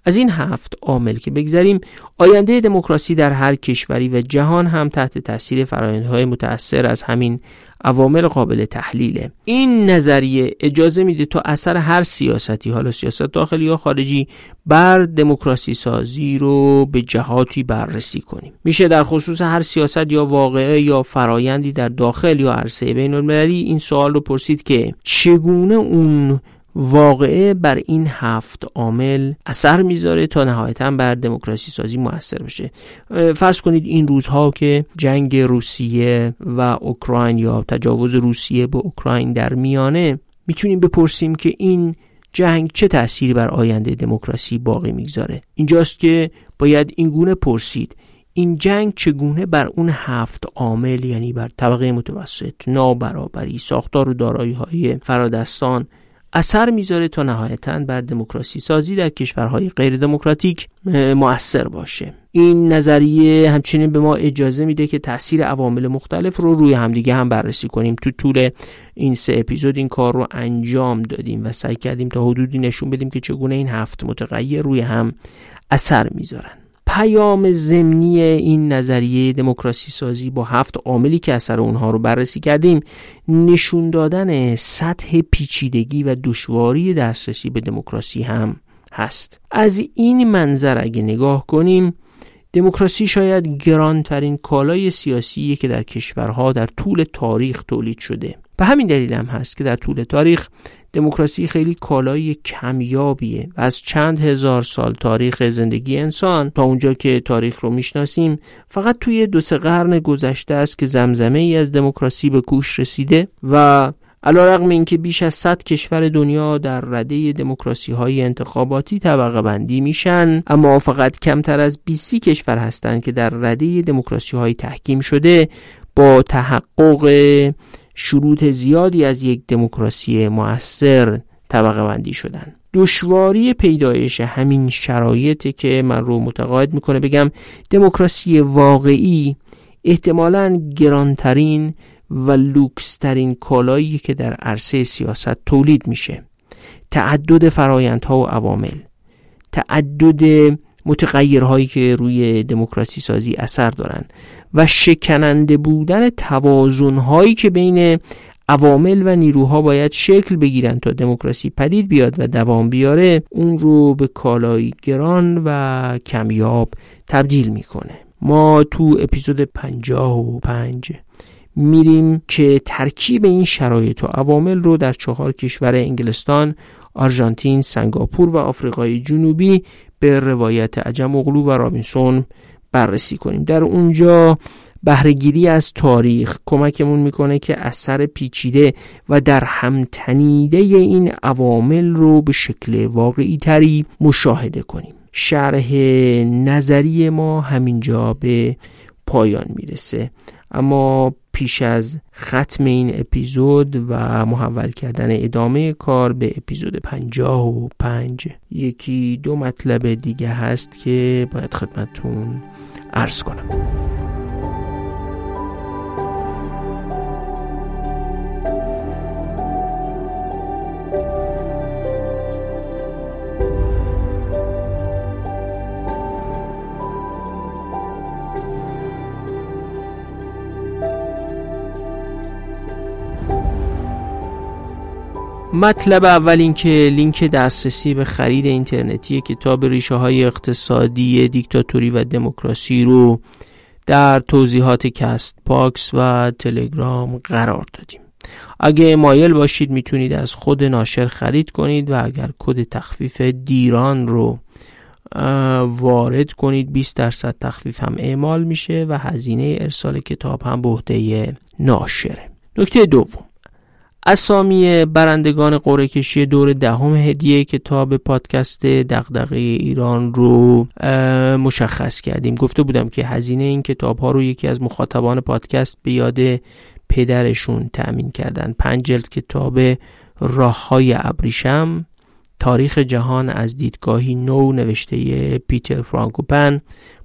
از این 7 عامل که بگذریم، آینده دموکراسی در هر کشوری و جهان هم تحت تاثیر فرآیندهای متأثر از همین عوامل قابل تحلیله. این نظریه اجازه میده تا اثر هر سیاستی، حالا سیاست داخلی یا خارجی، بر دموکراسی سازی رو به جهاتی بررسی کنیم. میشه در خصوص هر سیاست یا واقعه یا فرایندی در داخل یا عرصه بین‌المللی این سوال رو پرسید که چگونه اون واقعه بر این 7 عامل اثر میذاره تا نهایتاً بر دموکراسی سازی مؤثر بشه. فرض کنید این روزها که جنگ روسیه و اوکراین یا تجاوز روسیه به اوکراین در میانه، میتونیم بپرسیم که این جنگ چه تأثیری بر آینده دموکراسی باقی میگذاره. اینجاست که باید این گونه پرسید: این جنگ چگونه بر اون 7 عامل، یعنی بر طبقه متوسط، نابرابری، ساختار و دارایی‌های فرادستان، اثر میذاره تا نهایتاً بر دموکراسی سازی در کشورهای غیر دموکراتیک مؤثر باشه. این نظریه همچنین به ما اجازه میده که تأثیر عوامل مختلف رو روی همدیگه هم بررسی کنیم. تو طول این 3 اپیزود این کار رو انجام دادیم و سعی کردیم تا حدودی نشون بدیم که چگونه این 7 متغیر روی هم اثر میذارن. پیام ضمنی این نظریه دموکراسی سازی با 7 عاملی که اثر اونها رو بررسی کردیم، نشون دادن سطح پیچیدگی و دشواری دسترسی به دموکراسی هم هست. از این منظر اگه نگاه کنیم، دموکراسی شاید گرانترین کالای سیاسیه که در کشورها در طول تاریخ تولید شده. به همین دلیل هم هست که در طول تاریخ دموکراسی خیلی کالای کمیابیه و از چند هزار سال تاریخ زندگی انسان تا اونجا که تاریخ رو میشناسیم، فقط توی 2-3 قرن گذشته است که زمزمه ای از دموکراسی به گوش رسیده و علیرغم اینکه بیش از 100 کشور دنیا در رده دموکراسی‌های انتخاباتی طبقه بندی میشن، اما فقط کمتر از 20 کشور هستند که در رده دموکراسی‌های تحکیم شده با تحقق شروط زیادی از یک دموکراسی مؤثر طبقه بندی شدن. دشواری پیدایش همین شرایطی که من رو متقاعد میکنه بگم دموکراسی واقعی احتمالاً گرانترین و لوکسترین کالایی که در عرصه سیاست تولید میشه. تعدد فرایندها و عوامل، تعدد متغیرهایی که روی دموکراسی سازی اثر دارن و شکننده بودن توازنهایی که بین عوامل و نیروها باید شکل بگیرن تا دموکراسی پدید بیاد و دوام بیاره، اون رو به کالای گران و کمیاب تبدیل میکنه. ما تو اپیزود 55 میریم که ترکیب این شرایط و عوامل رو در 4 کشور انگلستان، آرژانتین، سنگاپور و آفریقای جنوبی به روایت عجماوغلو و رابینسون بررسی کنیم. در اونجا بهره‌گیری از تاریخ کمکمون میکنه که اثر پیچیده و در هم تنیده این عوامل رو به شکل واقعی تری مشاهده کنیم. شرح نظری ما همینجا به پایان میرسه، اما پیش از ختم این اپیزود و محول کردن ادامه کار به اپیزود 55 1-2 مطلب دیگه هست که باید خدمتتون عرض کنم. مطلب اول این که لینک دسترسی به خرید اینترنتی کتاب ریشه‌های اقتصادی دیکتاتوری و دموکراسی رو در توضیحات کست باکس و تلگرام قرار دادیم. اگه مایل باشید میتونید از خود ناشر خرید کنید و اگر کد تخفیف دیران رو وارد کنید 20% تخفیف هم اعمال میشه و هزینه ارسال کتاب هم به عهده ناشره. نکته دوم، اسامی برندگان قرعه‌کشی دور 10 هدیه کتاب پادکست دغدغه ایران رو مشخص کردیم. گفته بودم که هزینه این کتاب‌ها رو یکی از مخاطبان پادکست به یاد پدرشون تأمین کردن. 5 جلد کتاب راه‌های ابریشم، تاریخ جهان از دیدگاهی نو، نوشته پیتر فرانکوپن،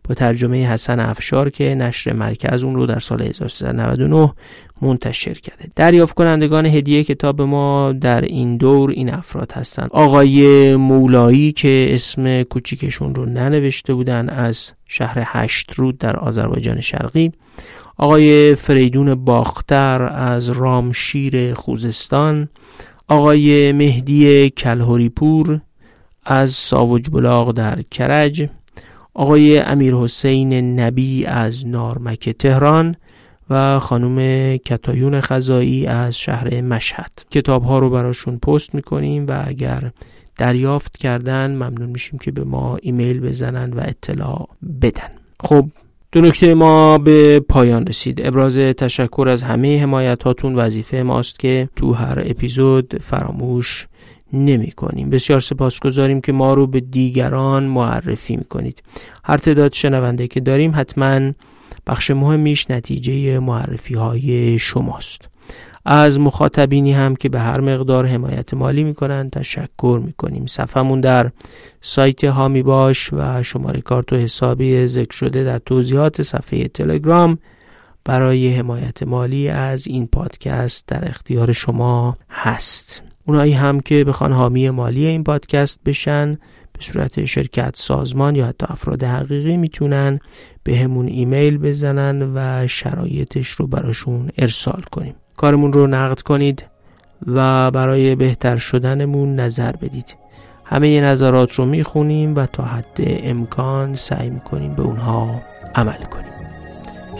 با ترجمه حسن افشار که نشر مرکز اون رو در سال 1399 منتشر کرده. دریافت کنندگان هدیه کتاب ما در این دور این افراد هستند: آقای مولایی که اسم کوچیکشون رو ننوشته بودن از شهر هشت رود در آذربایجان شرقی، آقای فریدون باختر از رامشیر خوزستان، آقای مهدی کلهوریپور از ساوجبلاغ در کرج، آقای امیرحسین نبی از نارمک تهران و خانم کتایون خزایی از شهر مشهد. کتاب ها رو براشون پست میکنیم و اگر دریافت کردن ممنون میشیم که به ما ایمیل بزنن و اطلاع بدن. خب دو نکته ما به پایان رسید. ابراز تشکر از همه حمایت هاتون وظیفه ماست که تو هر اپیزود فراموش نمی کنیم. بسیار سپاسگزاریم که ما رو به دیگران معرفی می کنید. هر تعداد شنونده که داریم حتما بخش مهمیش نتیجه معرفی های شماست. از مخاطبینی هم که به هر مقدار حمایت مالی می کنن تشکر می کنیم. صفحمون در سایت هامی باش و شماره کارت و حسابی ذکر شده در توضیحات صفحه تلگرام برای حمایت مالی از این پادکست در اختیار شما هست. اونایی هم که بخوان حامی مالی این پادکست بشن به صورت شرکت، سازمان یا حتی افراد حقیقی میتونن به همون ایمیل بزنن و شرایطش رو براشون ارسال کنیم. کارمون رو نقد کنید و برای بهتر شدنمون نظر بدید. همه ی نظرات رو میخونیم و تا حد امکان سعی میکنیم به اونها عمل کنیم.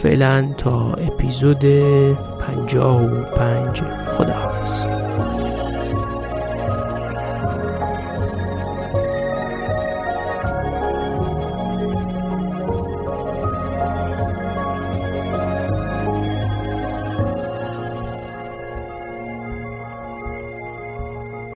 فعلا تا اپیزود 55 خداحافظ.